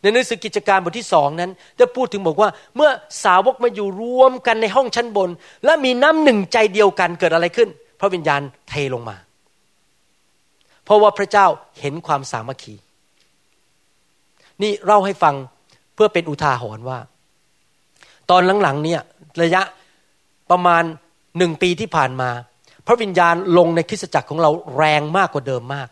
ในหนังสือกิจการบทที่สองนั้นได้พูดถึงบอกว่าเมื่อสาวกมาอยู่รวมกันในห้องชั้นบนและมีน้ำหนึ่งใจเดียวกันเกิดอะไรขึ้นพระวิญญาณเทลงมาเพราะว่าพระเจ้าเห็นความสามัคคีนี่เล่าให้ฟังเพื่อเป็นอุทาหรณ์ว่าตอนหลังๆเนี่ยระยะประมาณหนึ่งปีที่ผ่านมาพระวิญญาณลงในคริสตจักรของเราแรงมากกว่าเดิมมาก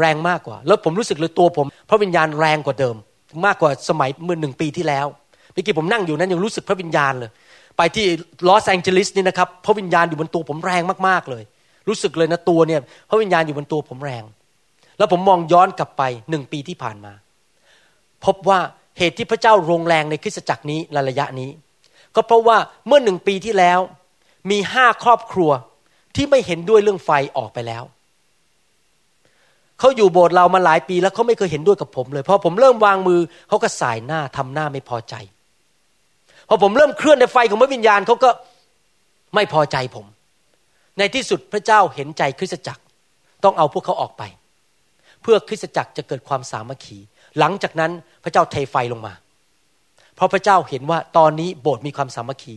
แรงมากกว่าแล้วผมรู้สึกเลยตัวผมพระวิญญาณแรงกว่าเดิมมากกว่าสมัยเมื่อหนึ่งปีที่แล้วเมื่อกี้ผมนั่งอยู่นั้นยังรู้สึกพระวิญญาณเลยไปที่ลอสแองเจลิสนี่นะครับพระวิญญาณอยู่บนตัวผมแรงมากๆเลยรู้สึกเลยนะตัวเนี่ยพระวิญญาณอยู่บนตัวผมแรงแล้วผมมองย้อนกลับไปหนึ่งปีที่ผ่านมาพบว่าเหตุที่พระเจ้าลงแรงในคริสตจักรนี้ในระยะนี้ก็เพราะว่าเมื่อหนึ่งปีที่แล้วมีห้าครอบครัวที่ไม่เห็นด้วยเรื่องไฟออกไปแล้วเขาอยู่โบสถ์เรามาหลายปีแล้วเขาไม่เคยเห็นด้วยกับผมเลยพอผมเริ่มวางมือเขาก็สายหน้าทำหน้าไม่พอใจพอผมเริ่มเคลื่อนในไฟของพระวิญญาณเขาก็ไม่พอใจผมในที่สุดพระเจ้าเห็นใจคริสตจักรต้องเอาพวกเขาออกไปเพื่อคริสตจักรจะเกิดความสามัคคีหลังจากนั้นพระเจ้าเทไฟลงมาเพราะพระเจ้าเห็นว่าตอนนี้โบสถ์มีความสามัคคี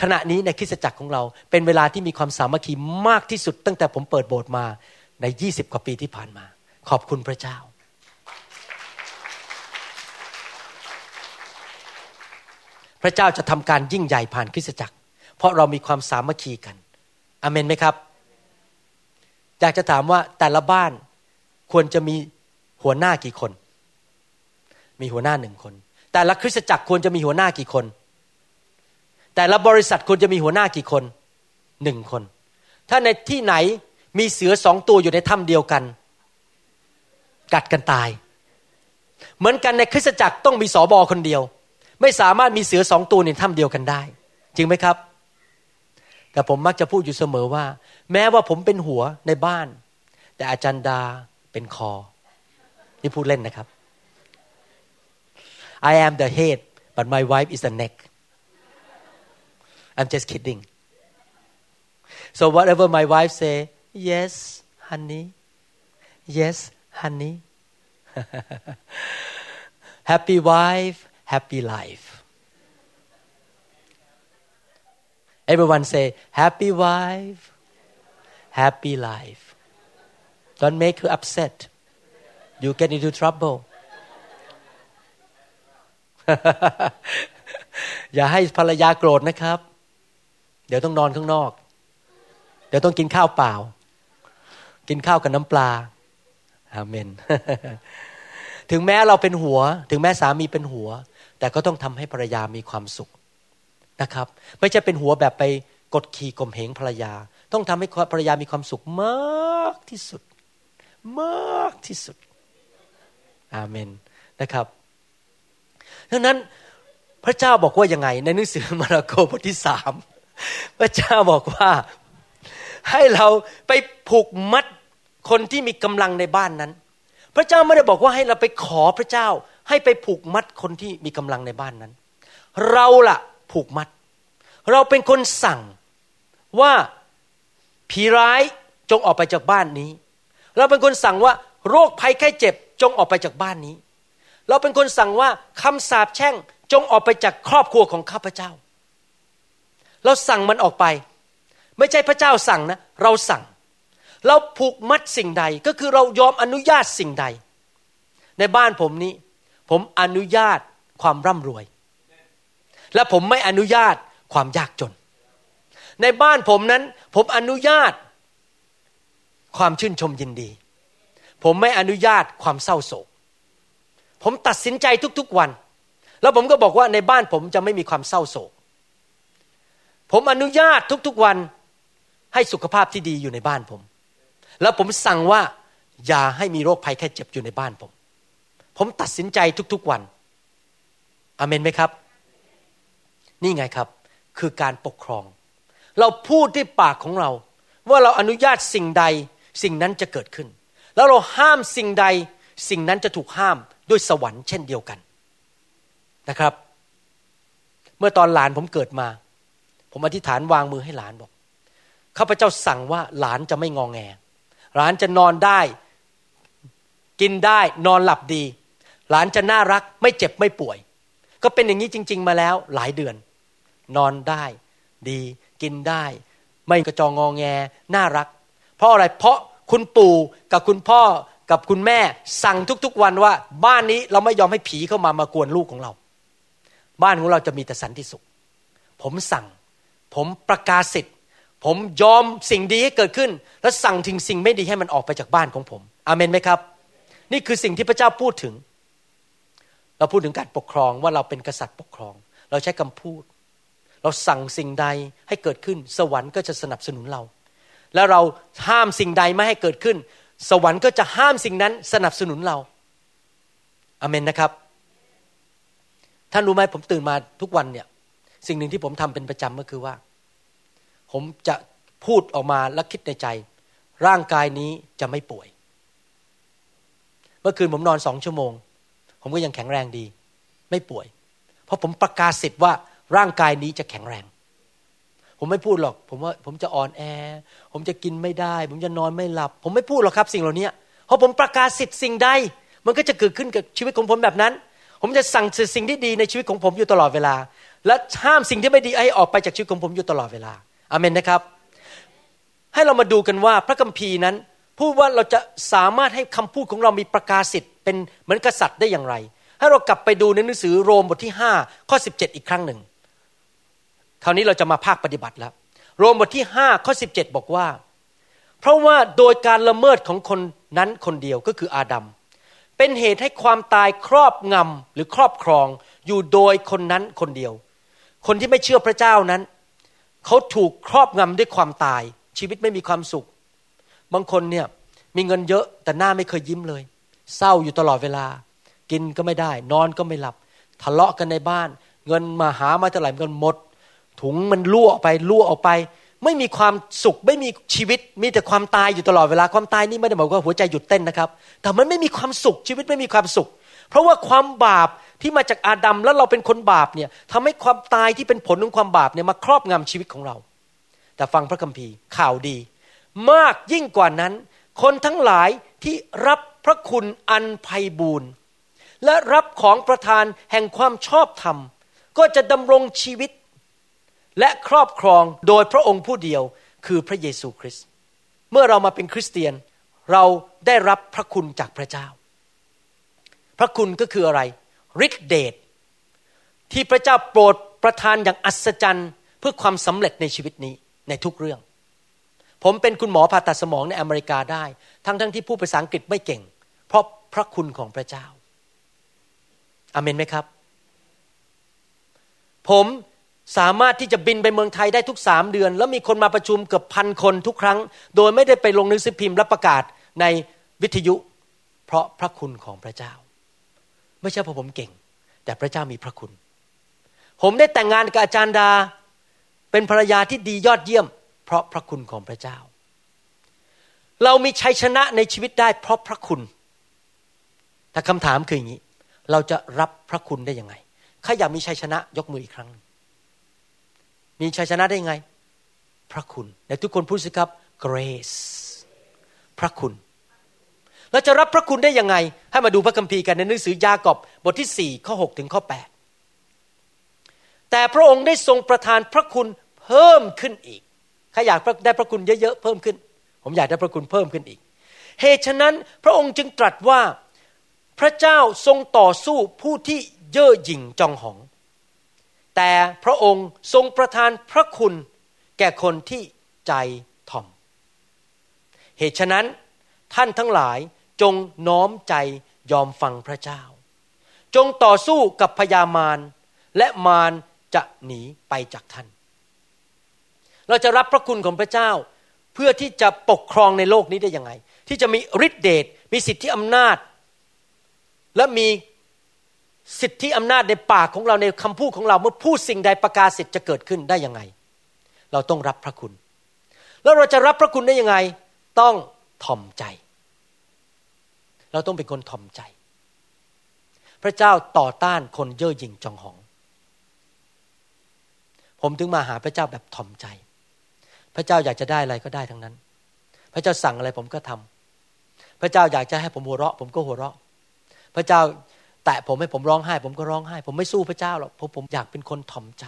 ขณะนี้ในคริสตจักรของเราเป็นเวลาที่มีความสามัคคีมากที่สุดตั้งแต่ผมเปิดโบสถ์มาในยี่สิบกว่าปีที่ผ่านมาขอบคุณพระเจ้าพระเจ้าจะทำการยิ่งใหญ่ผ่านคริสตจักรเพราะเรามีความสามัคคีกันอาเมนไหมครับอยากจะถามว่าแต่ละบ้านควรจะมีหัวหน้ากี่คนมีหัวหน้าหนึ่งคนแต่ละคริสตจักรควรจะมีหัวหน้ากี่คนแต่ละบริษัทควรจะมีหัวหน้ากี่คนหนึ่งคนถ้าในที่ไหนมีเสือสองตัวอยู่ในถ้ำเดียวกันกัดกันตายเหมือนกันในคริสตจักรต้องมีสบคนเดียวไม่สามารถมีเสือสองตัวในถ้ำเดียวกันได้จริงไหมครับแต่ผมมักจะพูดอยู่เสมอว่าแม้ว่าผมเป็นหัวในบ้านแต่อาจารย์ดาเป็นคอนี่พูดเล่นนะครับ I am the head but my wife is the neck I'm just kidding so whatever my wife say yes honey yes honey happy wife happy life everyone say happy wife happy life don't make her upset you get into trouble อย่าให้ภรรยาโกรธนะครับเดี๋ยวต้องนอนข้างนอกเดี๋ยวต้องกินข้าวเปล่ากินข้าวกับน้ำปลาอาเมน ถึงแม้เราเป็นหัวถึงแม้สามีเป็นหัวแต่ก็ต้องทำให้ภรรยามีความสุขนะครับไม่ใช่เป็นหัวแบบไปกดขี่ข่มเหงภรรยาต้องทำให้ภรรยามีความสุขมากที่สุดมากที่สุดอาเมนนะครับดังนั้นพระเจ้าบอกว่ายังไงในหนังสือมาระโกบทที่สามพระเจ้าบอกว่าให้เราไปผูกมัดคนที่มีกำลังในบ้านนั้นพระเจ้าไม่ได้บอกว่าให้เราไปขอพระเจ้าให้ไปผูกมัดคนที่มีกำลังในบ้านนั้นเราล่ะผูกมัดเราเป็นคนสั่งว่าผีร้ายจงออกไปจากบ้านนี้เราเป็นคนสั่งว่าโรคภัยไข้เจ็บจงออกไปจากบ้านนี้เราเป็นคนสั่งว่าคำสาปแช่งจงออกไปจากครอบครัวของข้าพเจ้าเราสั่งมันออกไปไม่ใช่พระเจ้าสั่งนะเราสั่งเราผูกมัดสิ่งใดก็คือเรายอมอนุญาตสิ่งใดในบ้านผมนี้ผมอนุญาตความร่ำรวยและผมไม่อนุญาตความยากจนในบ้านผมนั้นผมอนุญาตความชื่นชมยินดีผมไม่อนุญาตความเศร้าโศกผมตัดสินใจทุกๆวันแล้วผมก็บอกว่าในบ้านผมจะไม่มีความเศร้าโศกผมอนุญาตทุกๆวันให้สุขภาพที่ดีอยู่ในบ้านผมแล้วผมสั่งว่าอย่าให้มีโรคภัยแค่เจ็บอยู่ในบ้านผมผมตัดสินใจทุกๆวันอาเมนไหมครับนี่ไงครับคือการปกครอง เราพูดที่ปากของเราว่าเราอนุญาตสิ่งใดสิ่งนั้นจะเกิดขึ้นแล้วเราห้ามสิ่งใดสิ่งนั้นจะถูกห้ามด้วยสวรรค์เช่นเดียวกันนะครับเมื่อตอนหลานผมเกิดมาผมอธิษฐานวางมือให้หลานบอกข้าพเจ้าสั่งว่าหลานจะไม่งอแงหลานจะนอนได้กินได้นอนหลับดีหลานจะน่ารักไม่เจ็บไม่ป่วยก็เป็นอย่างนี้จริงๆมาแล้วหลายเดือนนอนได้ดีกินได้ไม่กระจองงอแงน่ารักเพราะอะไรเพราะคุณปู่กับคุณพ่อกับคุณแม่สั่งทุกๆวันว่าบ้านนี้เราไม่ยอมให้ผีเข้ามามากวนลูกของเราบ้านของเราจะมีแต่สันติสุขผมสั่งผมประกาศสิทธิ์ผมยอมสิ่งดีให้เกิดขึ้นและสั่งถึงสิ่งไม่ดีให้มันออกไปจากบ้านของผมอาเมนไหมครับนี่คือสิ่งที่พระเจ้าพูดถึงเราพูดถึงการปกครองว่าเราเป็นกษัตริย์ปกครองเราใช้คำพูดเราสั่งสิ่งใดให้เกิดขึ้นสวรรค์ก็จะสนับสนุนเราและเราห้ามสิ่งใดไม่ให้เกิดขึ้นสวรรค์ก็จะห้ามสิ่งนั้นสนับสนุนเราอาเมนนะครับท่านรู้ไหมผมตื่นมาทุกวันเนี่ยสิ่งหนึ่งที่ผมทำเป็นประจำก็คือว่าผมจะพูดออกมาและคิดในใจร่างกายนี้จะไม่ป่วยเมื่อคืนผมนอนสองชั่วโมงผมก็ยังแข็งแรงดีไม่ป่วยเพราะผมประกาศสิทธิ์ว่าร่างกายนี้จะแข็งแรงผมไม่พูดหรอกผมว่าผมจะอ่อนแอผมจะกินไม่ได้ผมจะนอนไม่หลับผมไม่พูดหรอกครับสิ่งเหล่านี้เพราะผมประกาศสิทธิ์สิ่งใดมันก็จะเกิดขึ้นกับชีวิตของผมแบบนั้นผมจะสั่งสิ่งที่ดีในชีวิตของผมอยู่ตลอดเวลาและห้ามสิ่งที่ไม่ดีให้ออกไปจากชีวิตของผมอยู่ตลอดเวลาอาเมนนะครับให้เรามาดูกันว่าพระคัมภีร์นั้นพูดว่าเราจะสามารถให้คำพูดของเรามีประกาศสิทธิ์เป็นเหมือนกษัตริย์ได้อย่างไรให้เรากลับไปดูในหนังสือโรมบทที่ห้าข้อสิบเจ็ดอีกครั้งหนึ่งคราวนี้เราจะมาภาคปฏิบัติแล้วโรมบทที่ห้าข้อสิบเจ็ดบอกว่าเพราะว่าโดยการละเมิดของคนนั้นคนเดียวก็คืออาดัมเป็นเหตุให้ความตายครอบงำหรือครอบครองอยู่โดยคนนั้นคนเดียวคนที่ไม่เชื่อพระเจ้านั้นเขาถูกครอบงำด้วยความตายชีวิตไม่มีความสุขบางคนเนี่ยมีเงินเยอะแต่หน้าไม่เคยยิ้มเลยเศร้าอยู่ตลอดเวลากินก็ไม่ได้นอนก็ไม่หลับทะเลาะกันในบ้านเงินมาหามาเท่าไหร่เงินหมดถุงมันรั่วออกไปรั่วออกไปไม่มีความสุขไม่มีชีวิตมีแต่ความตายอยู่ตลอดเวลาความตายนี่ไม่ได้หมายว่าหัวใจหยุดเต้นนะครับแต่มันไม่มีความสุขชีวิตไม่มีความสุขเพราะว่าความบาปที่มาจากอาดัมแล้วเราเป็นคนบาปเนี่ยทำให้ความตายที่เป็นผลของความบาปเนี่ยมาครอบงำชีวิตของเราแต่ฟังพระคัมภีร์ข่าวดีมากยิ่งกว่านั้นคนทั้งหลายที่รับพระคุณอันไพบูลย์และรับของประทานแห่งความชอบธรรมก็จะดำรงชีวิตและครอบครองโดยพระองค์ผู้เดียวคือพระเยซูคริสต์เมื่อเรามาเป็นคริสเตียนเราได้รับพระคุณจากพระเจ้าพระคุณก็คืออะไรฤทธิเดชที่พระเจ้าโปรดประทานอย่างอัศจรรย์เพื่อความสำเร็จในชีวิตนี้ในทุกเรื่องผมเป็นคุณหมอผ่าตัดสมองในอเมริกาได้ทั้งทั้งที่พูดภาษาอังกฤษไม่เก่งเพราะพระคุณของพระเจ้าอาเมนไหมครับผมสามารถที่จะบินไปเมืองไทยได้ทุกสามเดือนแล้วมีคนมาประชุมเกือบพันคนทุกครั้งโดยไม่ได้ไปลงหนังสือพิมพ์และประกาศในวิทยุเพราะพระคุณของพระเจ้าไม่ใช่เพราะผมเก่งแต่พระเจ้ามีพระคุณผมได้แต่งงานกับอาจารย์ดาเป็นภรรยาที่ดียอดเยี่ยมเพราะพระคุณของพระเจ้าเรามีชัยชนะในชีวิตได้เพราะพระคุณถ้าคำถามคืออย่างนี้เราจะรับพระคุณได้ยังไงใครอยากมีชัยชนะยกมืออีกครั้งมีชัยชนะได้ไงพระคุณและทุกคนพูดสิครับ grace พระคุณเราจะรับพระคุณได้ยังไงให้มาดูพระคัมภีร์กันในหนังสือยากอบบทที่สี่ข้อหกถึงข้อแปดแต่พระองค์ได้ทรงประทานพระคุณเพิ่มขึ้นอีกใครอยากได้พระคุณเยอะๆเพิ่มขึ้นผมอยากได้พระคุณเพิ่มขึ้นอีกเหตุฉะนั้นพระองค์จึงตรัสว่าพระเจ้าทรงต่อสู้ผู้ที่เย่อหยิ่งจองหองแต่พระองค์ทรงประทานพระคุณแก่คนที่ใจถ่อมเหตุฉะนั้นท่านทั้งหลายจงน้อมใจยอมฟังพระเจ้าจงต่อสู้กับพยามารและมารจะหนีไปจากท่านเราจะรับพระคุณของพระเจ้าเพื่อที่จะปกครองในโลกนี้ได้ยังไงที่จะมีฤทธิเดชมีสิทธิอำนาจและมีสิทธิอำนาจในปากของเราในคำพูดของเราเมื่อพูดสิ่งใดประกาศสิทธิ์จะเกิดขึ้นได้ยังไง เราต้องรับพระคุณแล้วเราจะรับพระคุณได้ยังไงต้องถ่อมใจเราต้องเป็นคนถ่อมใจพระเจ้าต่อต้านคนเย่อหยิ่งจองหองผมถึงมาหาพระเจ้าแบบถ่อมใจพระเจ้าอยากจะได้อะไรก็ได้ทั้งนั้นพระเจ้าสั่งอะไรผมก็ทำพระเจ้าอยากจะให้ผมหัวเราะผมก็หัวเราะพระเจ้าแตะผมให้ผมร้องไห้ผมก็ร้องไห้ผมไม่สู้พระเจ้าหรอกเพราะผมอยากเป็นคนถ่อมใจ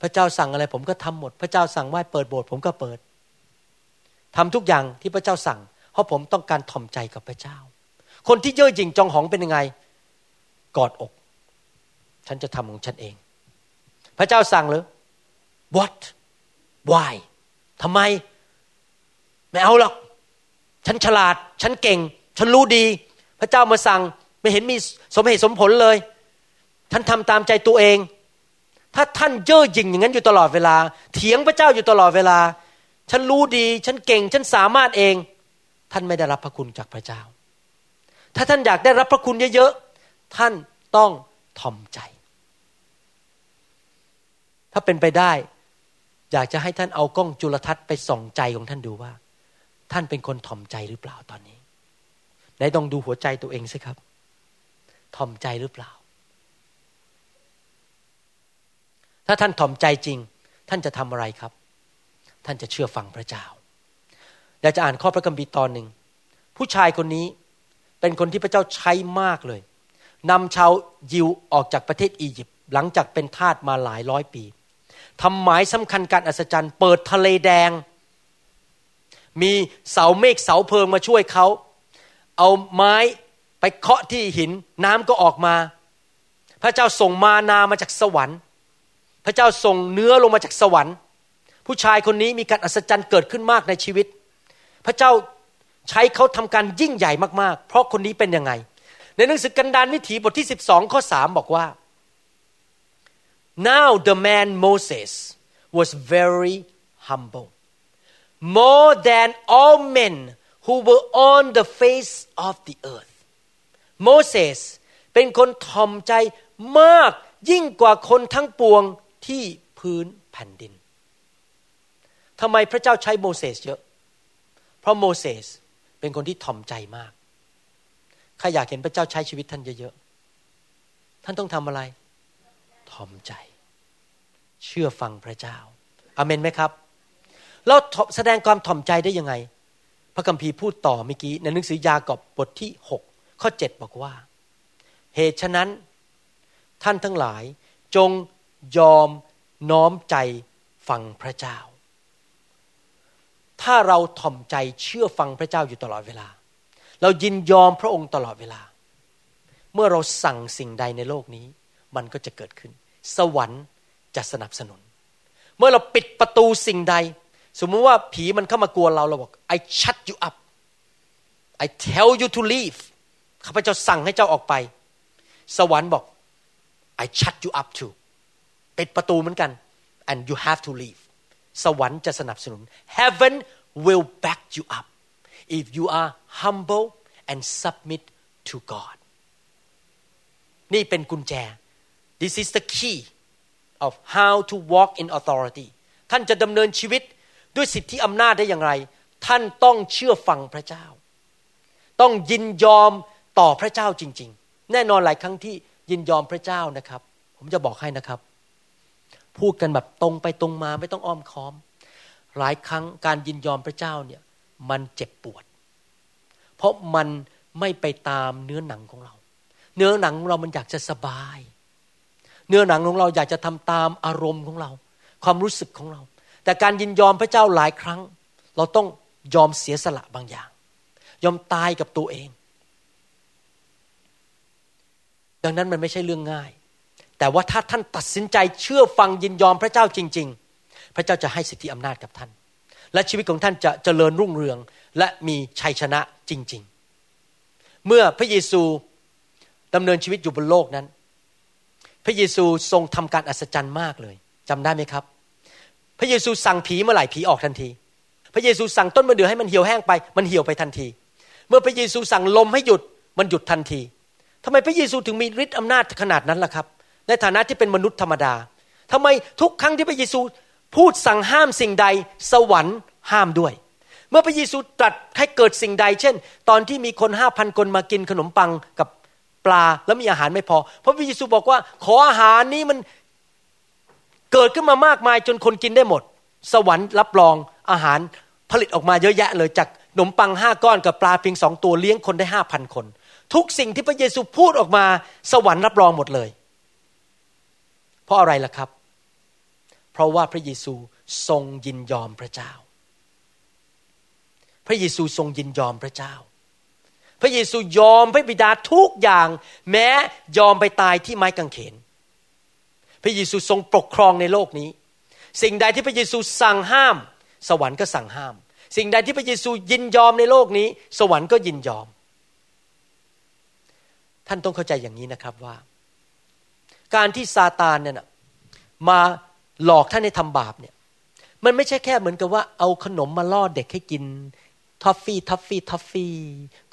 พระเจ้าสั่งอะไรผมก็ทำหมดพระเจ้าสั่งว่าเปิดโบสถ์ผมก็เปิดทำทุกอย่างที่พระเจ้าสั่งเพราะผมต้องการถ่อมใจกับพระเจ้าคนที่เย่อหยิ่งจองหองเป็นยังไงกอดอกฉันจะทำของฉันเองพระเจ้าสั่งหรือ what why ทำไมไม่เอาหรอกฉันฉลาดฉันเก่งฉันรู้ดีพระเจ้ามาสั่งไม่เห็นมีสมเหตุสมผลเลยฉันทำตามใจตัวเองถ้าท่านเย่อหยิ่งอย่างนั้นอยู่ตลอดเวลาเถียงพระเจ้าอยู่ตลอดเวลาฉันรู้ดีฉันเก่งฉันสามารถเองท่านไม่ได้รับพระคุณจากพระเจ้าถ้าท่านอยากได้รับพระคุณเยอะๆท่านต้องถ่อมใจถ้าเป็นไปได้อยากจะให้ท่านเอากล้องจุลทรรศน์ไปส่องใจของท่านดูว่าท่านเป็นคนถ่อมใจหรือเปล่าตอนนี้ไหนต้องดูหัวใจตัวเองสิครับถ่อมใจหรือเปล่าถ้าท่านถ่อมใจจริงท่านจะทำอะไรครับท่านจะเชื่อฟังพระเจ้าอยากจะอ่านข้อพระคัมภีร์ตอนหนึ่งผู้ชายคนนี้เป็นคนที่พระเจ้าใช้มากเลยนำชาวยิวออกจากประเทศอียิปต์หลังจากเป็นทาสมาหลายร้อยปีทำหมายสำคัญการอัศจรรย์เปิดทะเลแดงมีเสาเมฆเสาเพลิงมาช่วยเขาเอาไม้ไปเคาะที่หินน้ำก็ออกมาพระเจ้าส่งมานามาจากสวรรค์พระเจ้าส่งเนื้อลงมาจากสวรรค์ผู้ชายคนนี้มีการอัศจรรย์เกิดขึ้นมากในชีวิตพระเจ้าใช้เขาทำการยิ่งใหญ่มากๆเพราะคนนี้เป็นยังไงในหนังสือกันดารวิถีบทที่สิบสองข้อสามบอกว่า Now the man Moses was very humble more than all men who were on the face of the earth Moses เป็นคนถ่อมใจมากยิ่งกว่าคนทั้งปวงที่พื้นแผ่นดินทำไมพระเจ้าใช้โมเสสเยอะเพราะโมเสสเป็นคนที่ถ่อมใจมากใครอยากเห็นพระเจ้าใช้ชีวิตท่านเยอะๆท่านต้องทำอะไรถ่อมใจเชื่อฟังพระเจ้าอาเมนไหมครับแล้วแสดงความถ่อมใจได้ยังไงพระคัมภีร์พูดต่อเมื่อกี้ในหนังสือยากอบบทที่หกข้อเจ็ดบอกว่าเหตุฉะนั้นท่านทั้งหลายจงยอมน้อมใจฟังพระเจ้าถ้าเราถ่อมใจเชื่อฟังพระเจ้าอยู่ตลอดเวลาเรายินยอมพระองค์ตลอดเวลาเมื่อเราสั่งสิ่งใดในโลกนี้มันก็จะเกิดขึ้นสวรรค์จะสนับสนุนเมื่อเราปิดประตูสิ่งใดสมมติว่าผีมันเข้ามากวนเราเราบอก I shut you up I tell you to leave ข้าพเจ้าสั่งให้เจ้าออกไปสวรรค์บอก I shut you up too ปิดประตูเหมือนกัน and you have to leaveสวรรค์จะสนับสนุน Heaven will back you up if you are humble and submit to God นี่เป็นกุญแจ This is the key of how to walk in authority ท่านจะดำเนินชีวิตด้วยสิทธิอำนาจได้อย่างไรท่านต้องเชื่อฟังพระเจ้าต้องยินยอมต่อพระเจ้าจริงๆแน่นอนหลายครั้งที่ยินยอมพระเจ้านะครับผมจะบอกให้นะครับพูดกันแบบตรงไปตรงมาไม่ต้องอ้อมค้อมหลายครั้งการยินยอมพระเจ้าเนี่ยมันเจ็บปวดเพราะมันไม่ไปตามเนื้อหนังของเราเนื้อหนังของเรามันอยากจะสบายเนื้อหนังของเราอยากจะทำตามอารมณ์ของเราความรู้สึกของเราแต่การยินยอมพระเจ้าหลายครั้งเราต้องยอมเสียสละบางอย่างยอมตายกับตัวเองดังนั้นมันไม่ใช่เรื่องง่ายแต่ว่าถ้าท่านตัดสินใจเชื่อฟังยินยอมพระเจ้าจริงๆพระเจ้าจะให้สิทธิอำนาจกับท่านและชีวิตของท่านจะเจริญรุ่งเรืองและมีชัยชนะจริงๆเมื่อพระเยซูดำเนินชีวิตอยู่บนโลกนั้นพระเยซูทรงทำการอัศจรรย์มากเลยจำได้ไหมครับพระเยซูสั่งผีเมื่อไหร่ผีออกทันทีพระเยซูสั่งต้นมะเดื่อให้มันเหี่ยวแห้งไปมันเหี่ยวไปทันทีเมื่อพระเยซูสั่งลมให้หยุดมันหยุดทันทีทำไมพระเยซูถึงมีฤทธิ์อำนาจขนาดนั้นล่ะครับในฐานะที่เป็นมนุษย์ธรรมดาทำไมทุกครั้งที่พระเยซู พูดสั่งห้ามสิ่งใดสวรรค์ห้ามด้วยเมื่อพระเยซูตรัสให้เกิดสิ่งใดเช่นตอนที่มีคน ห้าพัน คนมากินขนมปังกับปลาแล้วมีอาหารไม่พอเพราะพระเยซูบอกว่าขออาหารนี้มันเกิดขึ้นมามากมายจนคนกินได้หมดสวรรค์รับรองอาหารผลิตออกมาเยอะแยะเลยจากขนมปังห้าก้อนกับปลาเพียงสองตัวเลี้ยงคนได้ ห้าพัน คนทุกสิ่งที่พระเยซูพูดออกมาสวรรค์รับรองหมดเลยเพราะอะไรล่ะครับเพราะว่าพระเยซูทรงยินยอมพระเจ้าพระเยซูทรงยินยอมพระเจ้าพระเยซูยอมพระบิดาทุกอย่างแม้ยอมไปตายที่ไม้กางเขนพระเยซูทรงปกครองในโลกนี้สิ่งใดที่พระเยซูสั่งห้ามสวรรค์ก็สั่งห้ามสิ่งใดที่พระเยซูยินยอมในโลกนี้สวรรค์ก็ยินยอมท่านต้องเข้าใจอย่างนี้นะครับว่าการที่ซาตานเนี่ยนะมาหลอกท่านให้ทำบาปเนี่ยมันไม่ใช่แค่เหมือนกับว่าเอาขนมมาล่อเด็กให้กินท็อฟฟี่ท็อฟฟี่ท็อฟฟี่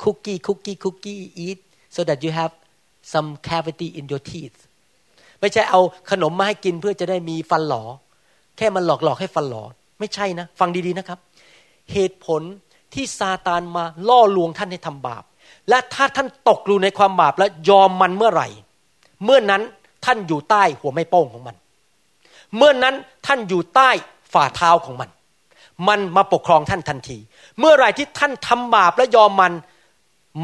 คุกกี้คุกกี้คุกกี้ eat so that you have some cavity in your teeth ไม่ใช่เอาขนมมาให้กินเพื่อจะได้มีฟันหลอแค่มันหลอกหลอกให้ฟันหลอไม่ใช่นะฟังดีๆนะครับเหตุผลที่ซาตานมาล่อลวงท่านให้ทำบาปและถ้าท่านตกอยู่ในความบาปและยอมมันเมื่อไหร่เมื่อนั้นท่านอยู่ใต้หัวไม้โป้งของมันเมื่อนั้นท่านอยู่ใต้ฝ่าเท้าของมันมันมาปกครองท่านทันทีเมื่อไหร่ที่ท่านทำบาปและยอมมัน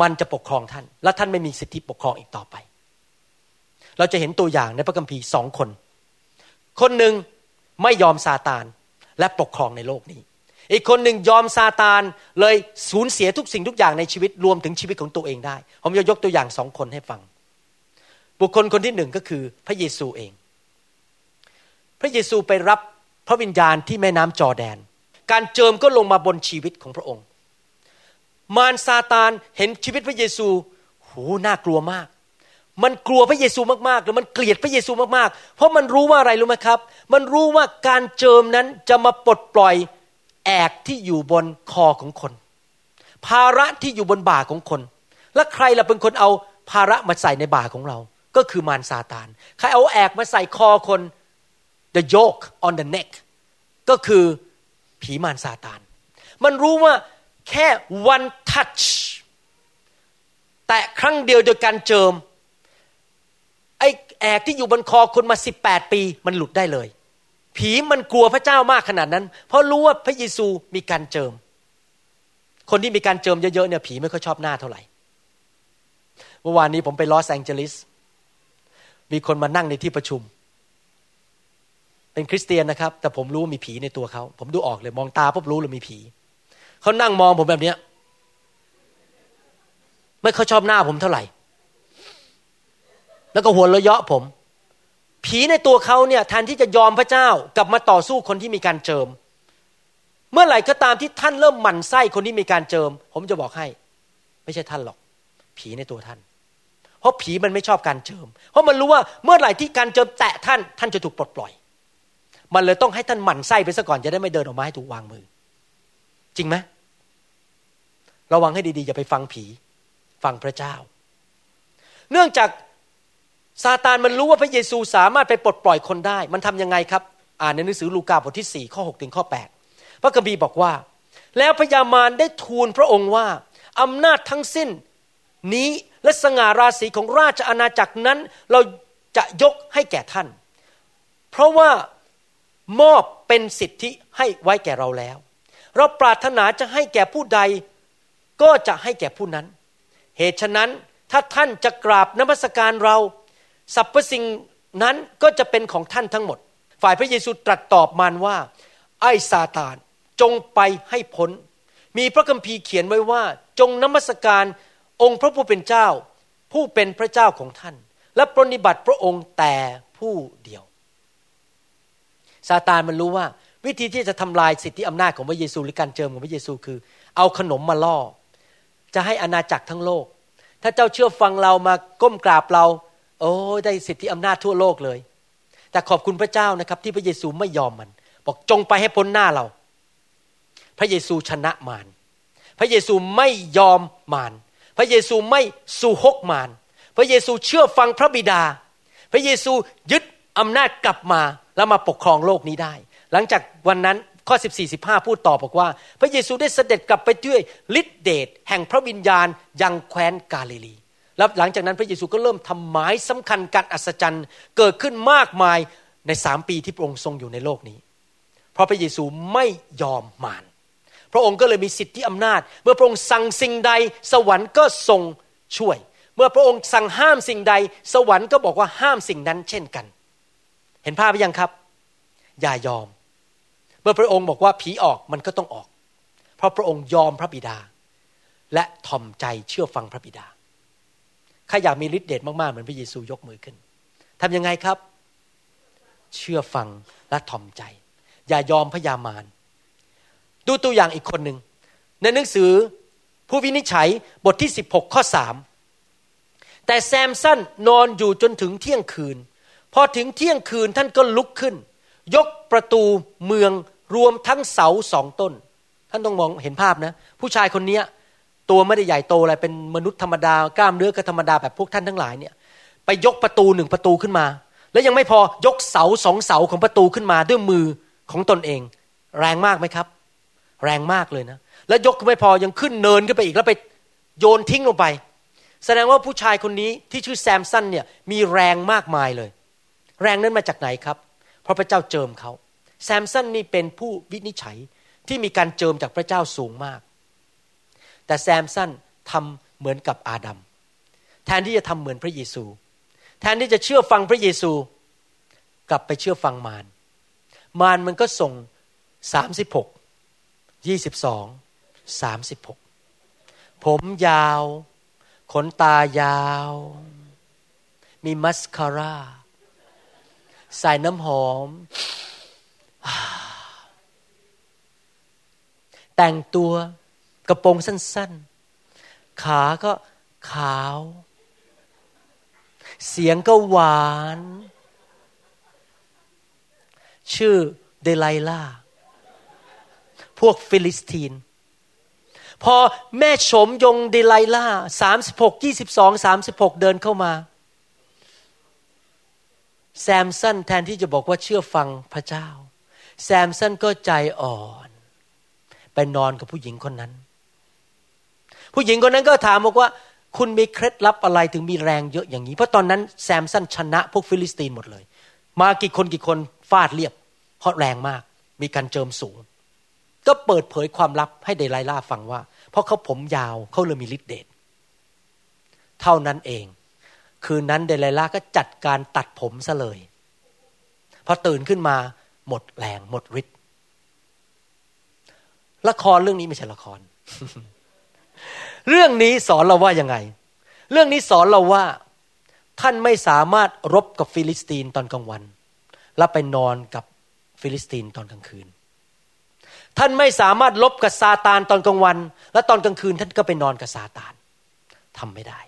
มันจะปกครองท่านและท่านไม่มีสิทธิปกครองอีกต่อไปเราจะเห็นตัวอย่างในพระคัมภีร์สองคนคนหนึ่งไม่ยอมซาตานและปกครองในโลกนี้อีกคนหนึ่งยอมซาตานเลยสูญเสียทุกสิ่งทุกอย่างในชีวิตรวมถึงชีวิตของตัวเองได้ผมจะยกตัวอย่างสองคนให้ฟังบุคคลคนที่หนึ่งก็คือพระเยซูเองพระเยซูไปรับพระวิญญาณที่แม่น้ำจอร์แดนการเจิมก็ลงมาบนชีวิตของพระองค์มารซาตานเห็นชีวิตพระเยซูหูน่ากลัวมากมันกลัวพระเยซูมากๆหรือมันเกลียดพระเยซูมากๆเพราะมันรู้ว่าอะไรรู้ไหมครับมันรู้ว่าการเจิมนั้นจะมาปลดปล่อยแอกที่อยู่บนคอของคนภาระที่อยู่บนบ่าของคนและใครล่ะเป็นคนเอาภาระมาใส่ในบ่าของเราก็คือมารซาตานใครเอาแอกมาใส่คอคน the yoke on the neck ก็คือผีมารซาตานมันรู้ว่าแค่ one touch แต่ครั้งเดียวโดยการเจิมไอ้แอกที่อยู่บนคอคนมาสิบแปดปีมันหลุดได้เลยผีมันกลัวพระเจ้ามากขนาดนั้นเพราะรู้ว่าพระเยซูมีการเจิมคนที่มีการเจิมเยอะๆเนี่ยผีไม่ค่อยชอบหน้าเท่าไหร่เมื่อวานนี้ผมไปลอสแองเจลิสมีคนมานั่งในที่ประชุมเป็นคริสเตียนนะครับแต่ผมรู้ว่ามีผีในตัวเขาผมดูออกเลยมองตาปุ๊บรู้เลยมีผีเขานั่งมองผมแบบนี้ไม่ค่อยชอบหน้าผมเท่าไหร่แล้วก็หัวเราะเยาะผมผีในตัวเขาเนี่ยแทนที่จะยอมพระเจ้ากลับมาต่อสู้คนที่มีการเจิมเมื่อไหร่ก็ตามที่ท่านเริ่มหมั่นไส้คนที่มีการเจิมผมจะบอกให้ไม่ใช่ท่านหรอกผีในตัวท่านเพราะผีมันไม่ชอบการเจิมเพราะมันรู้ว่าเมื่อไหร่ที่การเจิมแตะท่านท่านจะถูกปลดปล่อยมันเลยต้องให้ท่านหมั่นไส้ไปซะก่อนจะได้ไม่เดินออกมาให้ถูกวางมือจริงไหมระวังให้ดีๆอย่าไปฟังผีฟังพระเจ้าเนื่องจากซาตานมันรู้ว่าพระเยซูสามารถไปปลดปล่อยคนได้มันทำยังไงครับอ่านในหนังสือลูกาบทที่สี่ข้อหกถึงข้อแปดพระคัมภีร์บอกว่าแล้วพญามารได้ทูลพระองค์ว่าอำนาจทั้งสิ้นนี้และสง่าราศีของราชอาณาจักรนั้นเราจะยกให้แก่ท่านเพราะว่ามอบเป็นสิทธิให้ไว้แก่เราแล้วเราปรารถนาจะให้แก่ผู้ใดก็จะให้แก่ผู้นั้นเหตุฉะนั้นถ้าท่านจะกราบนมัสการเราสรรพสิ่งนั้นก็จะเป็นของท่านทั้งหมดฝ่ายพระเยซูตรัสตอบมารว่าไอ้ซาตานจงไปให้พ้นมีพระคัมภีร์เขียนไว้ว่าจงนมัสการองค์พระผู้เป็นเจ้าผู้เป็นพระเจ้าของท่านและปรนนิบัติพระองค์แต่ผู้เดียวซาตานมันรู้ว่าวิธีที่จะทำลายสิทธิอำนาจของพระเยซูหรือการเจิมของพระเยซูคือเอาขนมมาล่อจะให้อาณาจักรทั้งโลกถ้าเจ้าเชื่อฟังเรามาก้มกราบเราโอ้ได้สิทธิอำนาจทั่วโลกเลยแต่ขอบคุณพระเจ้านะครับที่พระเยซูไม่ยอมมันบอกจงไปให้พ้นหน้าเราพระเยซูชนะมารพระเยซูไม่ยอมมารพระเยซูไม่สู้ฮกมารพระเยซูเชื่อฟังพระบิดาพระเยซูยึดอำนาจกลับมาแล้วมาปกครองโลกนี้ได้ หลังจากวันนั้นข้อสิบสี่ สิบห้าพูดต่อบอกว่าพระเยซูได้เสด็จกลับไปด้วยฤทธิเดชแห่งพระวิญญาณยังแคว้นกาลิลีแล้วหลังจากนั้นพระเยซูก็เริ่มทำหมายสำคัญการอัศจรรย์เกิดขึ้นมากมายในสามปีที่พระองค์ทรงอยู่ในโลกนี้เพราะพระเยซูไม่ยอมมารพระองค์ก็เลยมีสิทธิอำนาจเมื่อพระองค์สั่งสิ่งใดสวรรค์ก็ทรงช่วยเมื่อพระองค์สั่งห้ามสิ่งใดสวรรค์ก็บอกว่าห้ามสิ่งนั้นเช่นกันเห็นภาพหรือยังครับอย่ายอมเมื่อพระองค์บอกว่าผีออกมันก็ต้องออกเพราะพระองค์ยอมพระบิดาและถ่อมใจเชื่อฟังพระบิดาข้าอยากมีฤทธิ์เดชมากๆเหมือนพระเยซูยกมือขึ้นทำยังไงครับเชื่อฟังและถ่อมใจอย่ายอมพยามารดูตัวอย่างอีกคนหนึ่งในหนังสือผู้วินิจฉัยบทที่สิบหกข้อสามแต่แซมสันนอนอยู่จนถึงเที่ยงคืนพอถึงเที่ยงคืนท่านก็ลุกขึ้นยกประตูเมืองรวมทั้งเสาสองต้นท่านต้องมองเห็นภาพนะผู้ชายคนนี้ตัวไม่ได้ใหญ่โตอะไรเป็นมนุษย์ธรรมดากล้ามเนื้อก็ธรรมดาแบบพวกท่านทั้งหลายเนี่ยไปยกประตูหนึ่งประตูขึ้นมาแล้วยังไม่พอยกเสาสองเสาของประตูขึ้นมาด้วยมือของตนเองแรงมากไหมครับแรงมากเลยนะแล้วยกไม่พอยังขึ้นเนินขึ้นไปอีกแล้วไปโยนทิ้งลงไปแสดงว่าผู้ชายคนนี้ที่ชื่อแซมสันเนี่ยมีแรงมากมายเลยแรงนั้นมาจากไหนครับเพราะพระเจ้าเจิมเขาแซมสันนี่เป็นผู้วินิจฉัยที่มีการเจิมจากพระเจ้าสูงมากแต่แซมสันทำเหมือนกับอาดัมแทนที่จะทำเหมือนพระเยซูแทนที่จะเชื่อฟังพระเยซูกลับไปเชื่อฟังมารมารมันก็ส่งสามสิบหกยี่สิบสอง สามสิบหกผมยาวขนตายาวมีมัสคาร่าใส่น้ำหอมแต่งตัวกระโปรงสั้นๆขาก็ขาวเสียงก็หวานชื่อเดลิล่าพวกฟิลิสตีนพอแม่ชมยงเดลิล่าสามสิบหก ยี่สิบสอง สามสิบหกเดินเข้ามาแซมสันแทนที่จะบอกว่าเชื่อฟังพระเจ้าแซมสันก็ใจอ่อนไปนอนกับผู้หญิงคนนั้นผู้หญิงคนนั้นก็ถามบอกว่าคุณมีเคล็ดลับอะไรถึงมีแรงเยอะอย่างนี้เพราะตอนนั้นแซมสันชนะพวกฟิลิสตีนหมดเลยมากี่คนกี่คนฟาดเรียบเพราะแรงมากมีการเจิมสูงก็เปิดเผยความลับให้เดลิล่าฟังว่าเพราะเขาผมยาวเขาเลยมีฤทธิ์เดชเท่านั้นเองคืนนั้นเดลิล่าก็จัดการตัดผมซะเลยพอตื่นขึ้นมาหมดแรงหมดฤทธิ์ละครเรื่องนี้ไม่ใช่ละคร เรื่องนี้สอนเราว่ายังไงเรื่องนี้สอนเราว่าท่านไม่สามารถรบกับฟิลิสตีนตอนกลางวันแล้วไปนอนกับฟิลิสตีนตอนกลางคืนท่านไม่สามารถลบกับซาตานตอนกลางวันและตอนกลางคืนท่านก็ไปนอนกับซาตานทำไม่ได้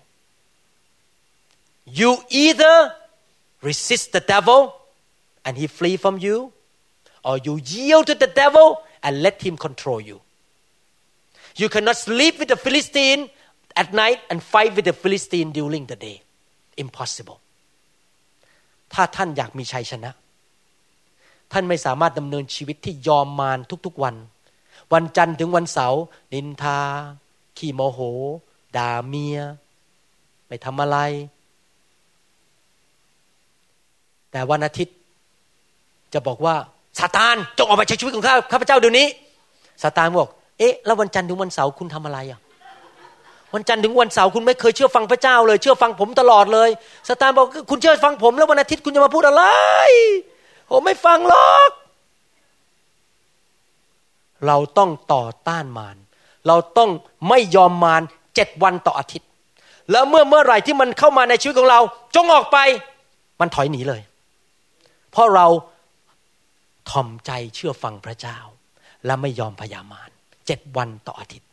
You either resist the devil and he flee from you or you yield to the devil and let him control you You cannot sleep with the Philistine at night and fight with the Philistine during the day Impossible ถ้าท่านอยากมีชัยชนะท่านไม่สามารถดำเนินชีวิตที่ยอมมารทุกๆวันวันจันทร์ถึงวันเสาร์นินทาขี้โมโหด่าเมียไม่ทำอะไรแต่วันอาทิตย์จะบอกว่าซาตานจงออกไปใช้ชีวิตของข้าข้าพเจ้าเดี๋ยวนี้ซาตานบอกเอ๊ะแล้ววันจันทร์ถึงวันเสาร์คุณทำอะไรอ่ะวันจันทร์ถึงวันเสาร์คุณไม่เคยเชื่อฟังพระเจ้าเลยเชื่อฟังผมตลอดเลยซาตานบอกคุณเชื่อฟังผมแล้ววันอาทิตย์คุณจะมาพูดอะไรผมไม่ฟังหรอกเราต้องต่อต้านมารเราต้องไม่ยอมมารเจ็ดวันต่ออาทิตย์แล้วเมื่อเมื่อไหร่ที่มันเข้ามาในชีวิตของเราจงออกไปมันถอยหนีเลยเพราะเราถ่อมใจเชื่อฟังพระเจ้าและไม่ยอมพยามารเจ็ดวันต่ออาทิตย์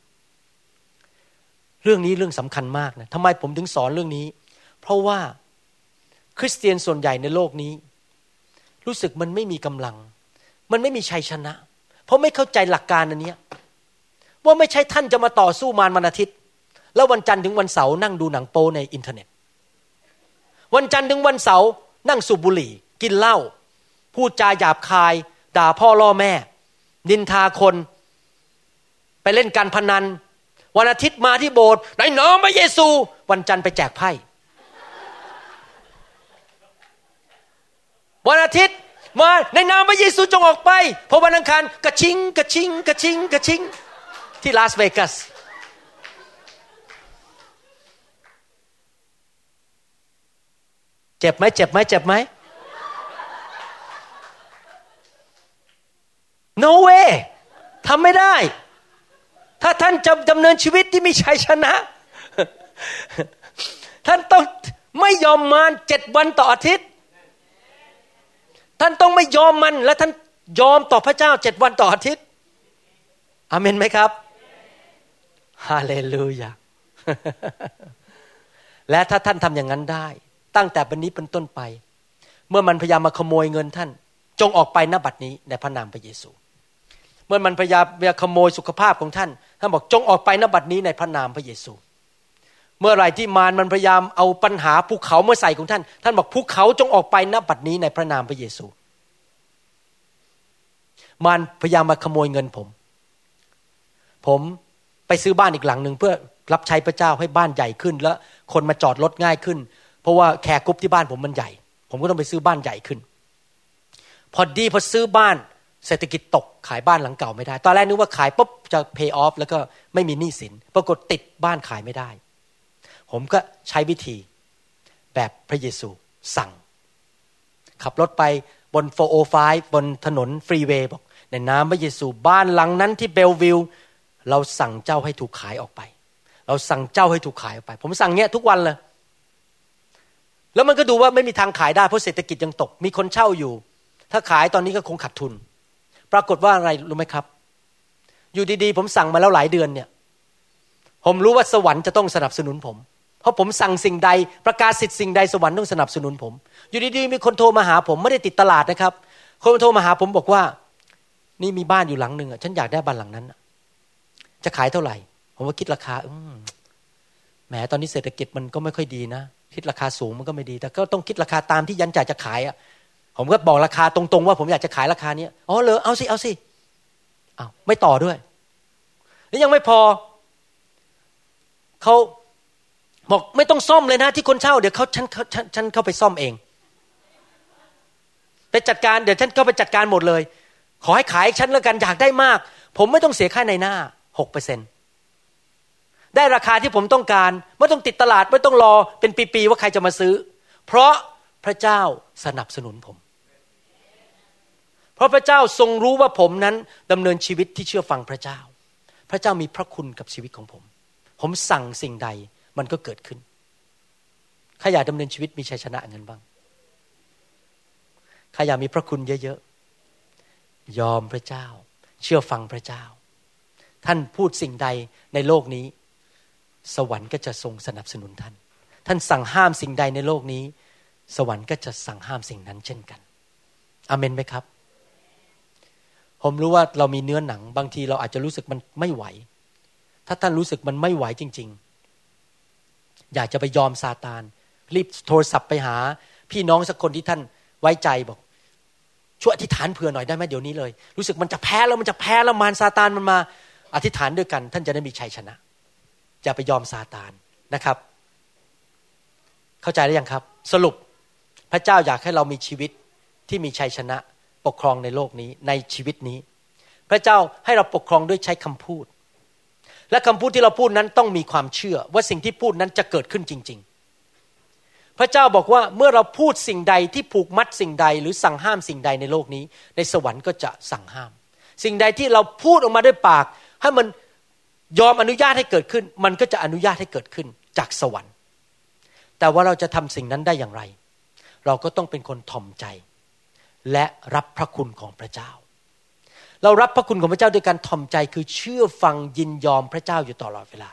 เรื่องนี้เรื่องสำคัญมากนะทำไมผมถึงสอนเรื่องนี้เพราะว่าคริสเตียนส่วนใหญ่ในโลกนี้รู้สึกมันไม่มีกำลังมันไม่มีชัยชนะเพราะไม่เข้าใจหลักการอันนี้ว่าไม่ใช่ท่านจะมาต่อสู้มารวันอาทิตย์แล้ววันจันทร์ถึงวันเสาร์นั่งดูหนังโป๊ในอินเทอร์เน็ตวันจันทร์ถึงวันเสาร์นั่งสูบบุหรี่กินเหล้าพูดจาหยาบคาย ด่าพ่อล่อแม่นินทาคนไปเล่นการพนันวันอาทิตย์มาที่โบสถ์ไหนน้องพระเยซูวันจันทร์ไปแจกไพ่วันอาทิตย์มาในนามพระเยซูจงออกไปพอวันอังคารกระชิงกระชิงกระชิงกระชิงที่ลาสเวกัสเจ็บไหมเจ็บไหมเจ็บไหม no way ทำไม่ได้ถ้าท่านจะดำเนินชีวิตที่มีชัยชนะ ท่านต้องไม่ยอมมารเจ็ดวันต่ออาทิตย์ท่านต้องไม่ยอมมันและท่านยอมต่อพระเจ้าเจ็ดวันต่ออาทิตย์อาเมนไหมครับฮาเลลูยาและถ้าท่านทำอย่างนั้นได้ตั้งแต่บัดนี้เป็นต้นไปเมื่อมันพยายามมาขโมยเงินท่านจงออกไปณบัดนี้ในพระนามพระเยซูเมื่อมันพยายามมาขโมยสุขภาพของท่านท่านบอกจงออกไปณบัดนี้ในพระนามพระเยซูเมื่อไหร่ที่มารมันพยายามเอาปัญหาภูเขามาใส่ของท่านท่านบอกภูเขาจงออกไปณบัดนี้ในพระนามพระเยซูมารพยายามมาขโมยเงินผมผมไปซื้อบ้านอีกหลังนึงเพื่อรับใช้พระเจ้าให้บ้านใหญ่ขึ้นและคนมาจอดรถง่ายขึ้นเพราะว่าแขกกรุ๊ปที่บ้านผมมันใหญ่ผมก็ต้องไปซื้อบ้านใหญ่ขึ้นพอดีพอซื้อบ้านเศรษฐกิจตกขายบ้านหลังเก่าไม่ได้ตอนแรกนึกว่าขายปุ๊บจะ pay off แล้วก็ไม่มีหนี้สินปรากฏติดบ้านขายไม่ได้ผมก็ใช้วิธีแบบพระเยซูสั่งขับรถไปบนสี่ศูนย์ห้าบนถนนฟรีเวย์บอกในนามพระเยซูบ้านหลังนั้นที่เบลวิลเราสั่งเจ้าให้ถูกขายออกไปเราสั่งเจ้าให้ถูกขายออกไปผมสั่งเงี้ยทุกวันเลยแล้วมันก็ดูว่าไม่มีทางขายได้เพราะเศรษฐกิจยังตกมีคนเช่าอยู่ถ้าขายตอนนี้ก็คงขาดทุนปรากฏว่าอะไรรู้ไหมครับอยู่ดีๆผมสั่งมาแล้วหลายเดือนเนี่ยผมรู้ว่าสวรรค์จะต้องสนับสนุนผมเพราะผมสั่งสิ่งใดประกาศสิทธิ์สิ่งใดสวรรค์ต้องสนับสนุนผมอยู่ดีๆมีคนโทรมาหาผมไม่ได้ติดตลาดนะครับคนโทรมาหาผมบอกว่านี่มีบ้านอยู่หลังนึงอ่ะฉันอยากได้บ้านหลังนั้นจะขายเท่าไหร่ผมก็คิดราคาอืมแหมตอนนี้เศรษฐกิจมันก็ไม่ค่อยดีนะคิดราคาสูงมันก็ไม่ดีแต่ก็ต้องคิดราคาตามที่ยันจ่าจะขายอ่ะผมก็บอกราคาตรงๆว่าผมอยากจะขายราคานี้อ๋อเหรอเอาสิเอาสิอ้าวไม่ต่อด้วยแล้วยังไม่พอเขาบอกไม่ต้องซ่อมเลยนะที่คนเช่าเดี๋ยวเขาฉันฉันฉันเข้าไปซ่อมเองไปจัดการเดี๋ยวฉันเข้าไปจัดการหมดเลยขอให้ขายฉันแล้วกันอยากได้มากผมไม่ต้องเสียค่าในหน้า หกเปอร์เซ็นต์ ได้ราคาที่ผมต้องการไม่ต้องติดตลาดไม่ต้องรอเป็นปีๆว่าใครจะมาซื้อเพราะพระเจ้าสนับสนุนผมเพราะพระเจ้าทรงรู้ว่าผมนั้นดำเนินชีวิตที่เชื่อฟังพระเจ้าพระเจ้ามีพระคุณกับชีวิตของผมผมสั่งสิ่งใดมันก็เกิดขึ้นใครอยากดำเนินชีวิตมีชัยชนะอย่างนั้นบ้างใครอยากมีพระคุณเยอะๆยอมพระเจ้าเชื่อฟังพระเจ้าท่านพูดสิ่งใดในโลกนี้สวรรค์ก็จะทรงสนับสนุนท่านท่านสั่งห้ามสิ่งใดในโลกนี้สวรรค์ก็จะสั่งห้ามสิ่งนั้นเช่นกันอาเมนไหมครับผมรู้ว่าเรามีเนื้อหนังบางทีเราอาจจะรู้สึกมันไม่ไหวถ้าท่านรู้สึกมันไม่ไหวจริงๆอยากจะไปยอมซาตานรีบโทรศัพท์ไปหาพี่น้องสักคนที่ท่านไว้ใจบอกช่วยอธิษฐานเผื่อหน่อยได้ไหมเดี๋ยวนี้เลยรู้สึกมันจะแพ้แล้วมันจะแพ้แล้วมารซาตานมันมาอธิษฐานด้วยกันท่านจะได้มีชัยชนะอย่าไปยอมซาตานนะครับเข้าใจหรือยังครับสรุปพระเจ้าอยากให้เรามีชีวิตที่มีชัยชนะปกครองในโลกนี้ในชีวิตนี้พระเจ้าให้เราปกครองด้วยใช้คำพูดและคำพูดที่เราพูดนั้นต้องมีความเชื่อว่าสิ่งที่พูดนั้นจะเกิดขึ้นจริงๆพระเจ้าบอกว่าเมื่อเราพูดสิ่งใดที่ผูกมัดสิ่งใดหรือสั่งห้ามสิ่งใดในโลกนี้ในสวรรค์ก็จะสั่งห้ามสิ่งใดที่เราพูดออกมาด้วยปากให้มันยอมอนุญาตให้เกิดขึ้นมันก็จะอนุญาตให้เกิดขึ้นจากสวรรค์แต่ว่าเราจะทำสิ่งนั้นได้อย่างไรเราก็ต้องเป็นคนถ่อมใจและรับพระคุณของพระเจ้าเรารับพระคุณของพระเจ้าด้วยการถ่อมใจคือเชื่อฟังยินยอมพระเจ้าอยู่ตลอดเวลา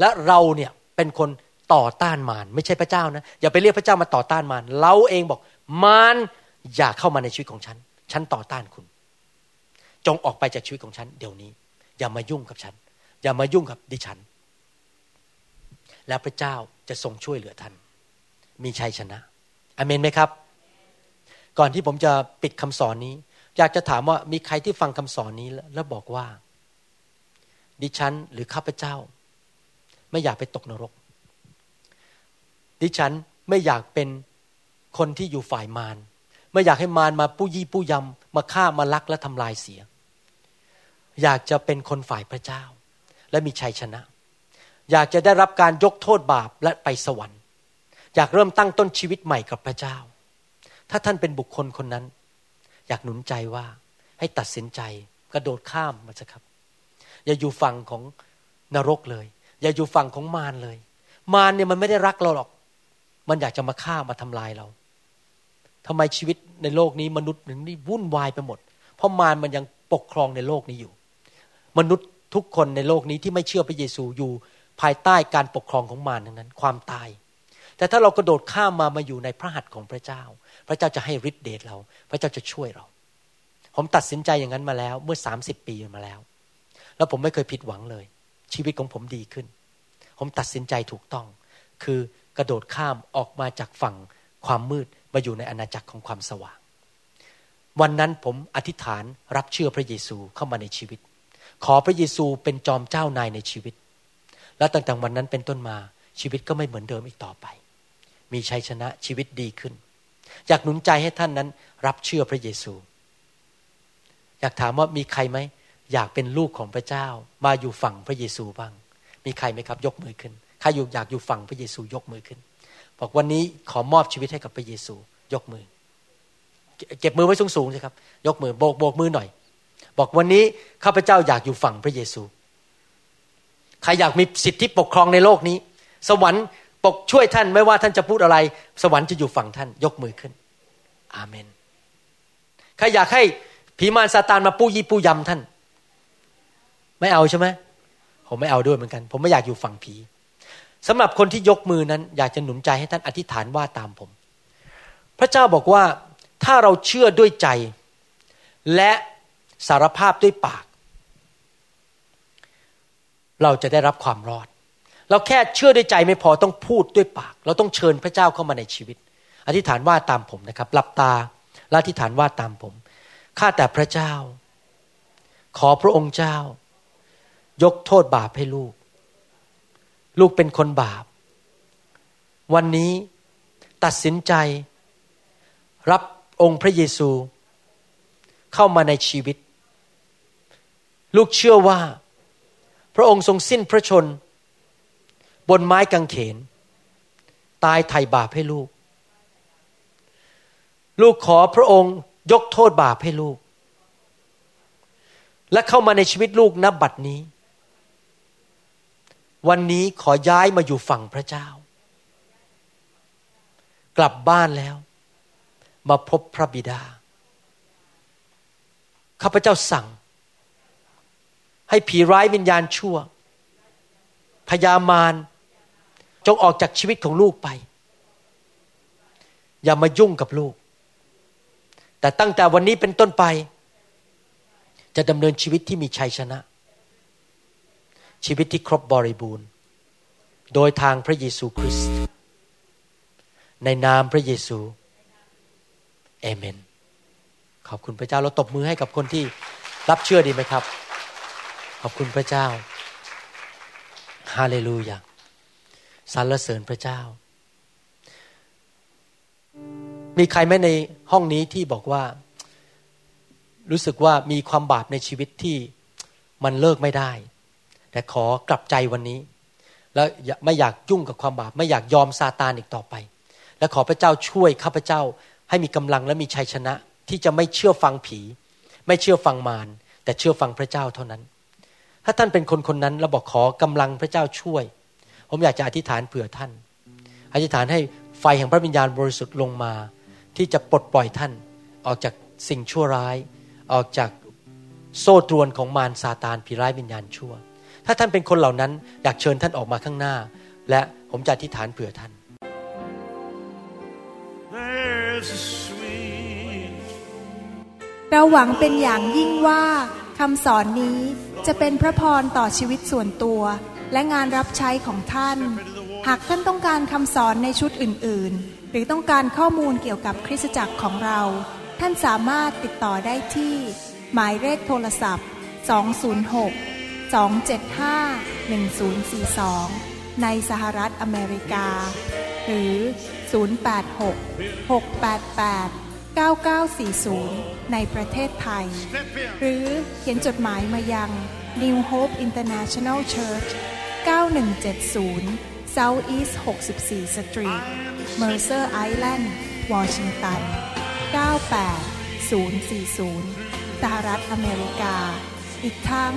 และเราเนี่ยเป็นคนต่อต้านมารไม่ใช่พระเจ้านะอย่าไปเรียกพระเจ้ามาต่อต้านมารเราเองบอกมารอย่าเข้ามาในชีวิตของฉันฉันต่อต้านคุณจงออกไปจากชีวิตของฉันเดี๋ยวนี้อย่ามายุ่งกับฉันอย่ามายุ่งกับดิฉันและพระเจ้าจะทรงช่วยเหลือท่านมีชัยชนะอาเมนไหมครับก่อนที่ผมจะปิดคำสอนนี้ อยากจะถามว่ามีใครที่ฟังคำสอนนี้แล้วบอกว่าดิฉันหรือข้าพเจ้าไม่อยากไปตกนรกดิฉันไม่อยากเป็นคนที่อยู่ฝ่ายมารไม่อยากให้มารมาปู้ยี่ปู้ยำมาฆ่ามาลักและทำลายเสียอยากจะเป็นคนฝ่ายพระเจ้าและมีชัยชนะอยากจะได้รับการยกโทษบาปและไปสวรรค์อยากเริ่มตั้งต้นชีวิตใหม่กับพระเจ้าถ้าท่านเป็นบุคคลคนนั้นอยากหนุนใจว่าให้ตัดสินใจกระโดดข้ามมาซะครับอย่าอยู่ฝั่งของนรกเลยอย่าอยู่ฝั่งของมารเลยมารเนี่ยมันไม่ได้รักเราหรอกมันอยากจะมาฆ่ามาทำลายเราทำไมชีวิตในโลกนี้มนุษย์ถึงนี่วุ่นวายไปหมดเพราะมารมันยังปกครองในโลกนี้อยู่มนุษย์ทุกคนในโลกนี้ที่ไม่เชื่อพระเยซูอยู่ภายใต้การปกครองของมารทั้งนั้นความตายแต่ถ้าเรากระโดดข้ามมามาอยู่ในพระหัตถ์ของพระเจ้าพระเจ้าจะให้ฤทธิ์เดชเราพระเจ้าจะช่วยเราผมตัดสินใจอย่างนั้นมาแล้วเมื่อสามสิบปีมาแล้วแล้วผมไม่เคยผิดหวังเลยชีวิตของผมดีขึ้นผมตัดสินใจถูกต้องคือกระโดดข้ามออกมาจากฝั่งความมืดมาอยู่ในอาณาจักรของความสว่างวันนั้นผมอธิษฐานรับเชื่อพระเยซูเข้ามาในชีวิตขอพระเยซูเป็นจอมเจ้านายในชีวิตและตั้งแต่วันนั้นเป็นต้นมาชีวิตก็ไม่เหมือนเดิมอีกต่อไปมีชัยชนะชีวิตดีขึ้นอยากหนุนใจให้ท่านนั้นรับเชื่อพระเยซูอยากถามว่ามีใครไหมอยากเป็นลูกของพระเจ้ามาอยู่ฝั่งพระเยซูบ้างมีใครไหมครับยกมือขึ้นใครอยู่อยากอยู่ฝั่งพระเยซูยกมือขึ้นบอกวันนี้ขอมอบชีวิตให้กับพระเยซูยกมือเก็บมือไว้สูงๆสิครับยกมือโบกโบกมือหน่อยบอกวันนี้ข้าพเจ้าอยากอยู่ฝั่งพระเยซูใครอยากมีสิทธิปกครองในโลกนี้สวรรค์ปกช่วยท่านไม่ว่าท่านจะพูดอะไรสวรรค์จะอยู่ฝั่งท่านยกมือขึ้นอาเมนใครอยากให้ผีมารซาตานมาปู้ยี่ปู้ยำท่านไม่เอาใช่ไหมผมไม่เอาด้วยเหมือนกันผมไม่อยากอยู่ฝั่งผีสำหรับคนที่ยกมือนั้นอยากจะหนุนใจให้ท่านอธิษฐานว่าตามผมพระเจ้าบอกว่าถ้าเราเชื่อด้วยใจและสารภาพด้วยปากเราจะได้รับความรอดเราแค่เชื่อด้วยใจไม่พอต้องพูดด้วยปากเราต้องเชิญพระเจ้าเข้ามาในชีวิตอธิษฐานว่าตามผมนะครับหลับตาและอธิษฐานว่าตามผมข้าแต่พระเจ้าขอพระองค์เจ้ายกโทษบาปให้ลูกลูกเป็นคนบาปวันนี้ตัดสินใจรับองค์พระเยซูเข้ามาในชีวิตลูกเชื่อว่าพระองค์ทรงสิ้นพระชนบนไม้กางเขนตายไถ่บาปให้ลูกลูกขอพระองค์ยกโทษบาปให้ลูกและเข้ามาในชีวิตลูกณ บัดนี้วันนี้ขอย้ายมาอยู่ฝั่งพระเจ้ากลับบ้านแล้วมาพบพระบิดาข้าพเจ้าสั่งให้ผีร้ายวิญญาณชั่วพยามารจงออกจากชีวิตของลูกไปอย่ามายุ่งกับลูกแต่ตั้งแต่วันนี้เป็นต้นไปจะดำเนินชีวิตที่มีชัยชนะชีวิตที่ครบบริบูรณ์โดยทางพระเยซูคริสต์ในนามพระเยซูเอเมนขอบคุณพระเจ้าเราตบมือให้กับคนที่รับเชื่อดีไหมครับขอบคุณพระเจ้าฮาเลลูยาสรรเสริญพระเจ้ามีใครไหมในห้องนี้ที่บอกว่ารู้สึกว่ามีความบาปในชีวิตที่มันเลิกไม่ได้แต่ขอกลับใจวันนี้แล้วไม่อยากยุ่งกับความบาปไม่อยากยอมซาตานอีกต่อไปและขอพระเจ้าช่วยข้าพเจ้าให้มีกำลังและมีชัยชนะที่จะไม่เชื่อฟังผีไม่เชื่อฟังมารแต่เชื่อฟังพระเจ้าเท่านั้นถ้าท่านเป็นคนคนนั้นเราบอกขอกำลังพระเจ้าช่วยผมอยากจะอธิษฐานเผื่อท่านอธิษฐานให้ไฟแห่งพระวิญญาณบริสุทธิ์ลงมาที่จะปลดปล่อยท่านออกจากสิ่งชั่วร้ายออกจากโซ่ตรวนของมารซาตานผีร้ายวิญญาณชั่วถ้าท่านเป็นคนเหล่านั้นอยากเชิญท่านออกมาข้างหน้าและผมจะอธิษฐานเผื่อท่าน เราหวังเป็นอย่างยิ่งว่าคำสอนนี้จะเป็นพระพรต่อชีวิตส่วนตัวและงานรับใช้ของท่านหากท่านต้องการคำสอนในชุดอื่นๆหรือต้องการข้อมูลเกี่ยวกับคริสตจักรของเรา ท่านสามารถติดต่อได้ที่หมายเลขโทรศัพท์สอง ศูนย์ หก สอง เจ็ด ห้า หนึ่ง ศูนย์ สี่ สองในสหรัฐอเมริกาหรือศูนย์ แปด หก หก แปด แปด เก้า เก้า สี่ ศูนย์ในประเทศไทยหรือเขียนจดหมายมายัง New Hope International Church เก้าหนึ่งเจ็ดศูนย์ South East หกสิบสี่ Street Mercer Island Washington เก้าแปดศูนย์สี่ศูนย์ สหรัฐอเมริกาอีกทั้ง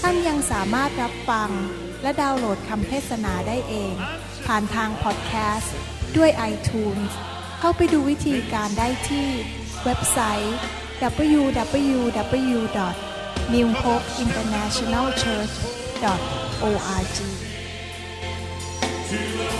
ท่านยังสามารถรับฟังและดาวน์โหลดคำเทศนาได้เองผ่านทางพอดแคสต์ด้วย iTunes เข้าไปดูวิธีการได้ที่เว็บไซต์ ดับเบิลยู ดับเบิลยู ดับเบิลยู ดอท นิว โฮป อินเตอร์เนชั่นแนล เชิร์ช ดอท โอ อาร์ จี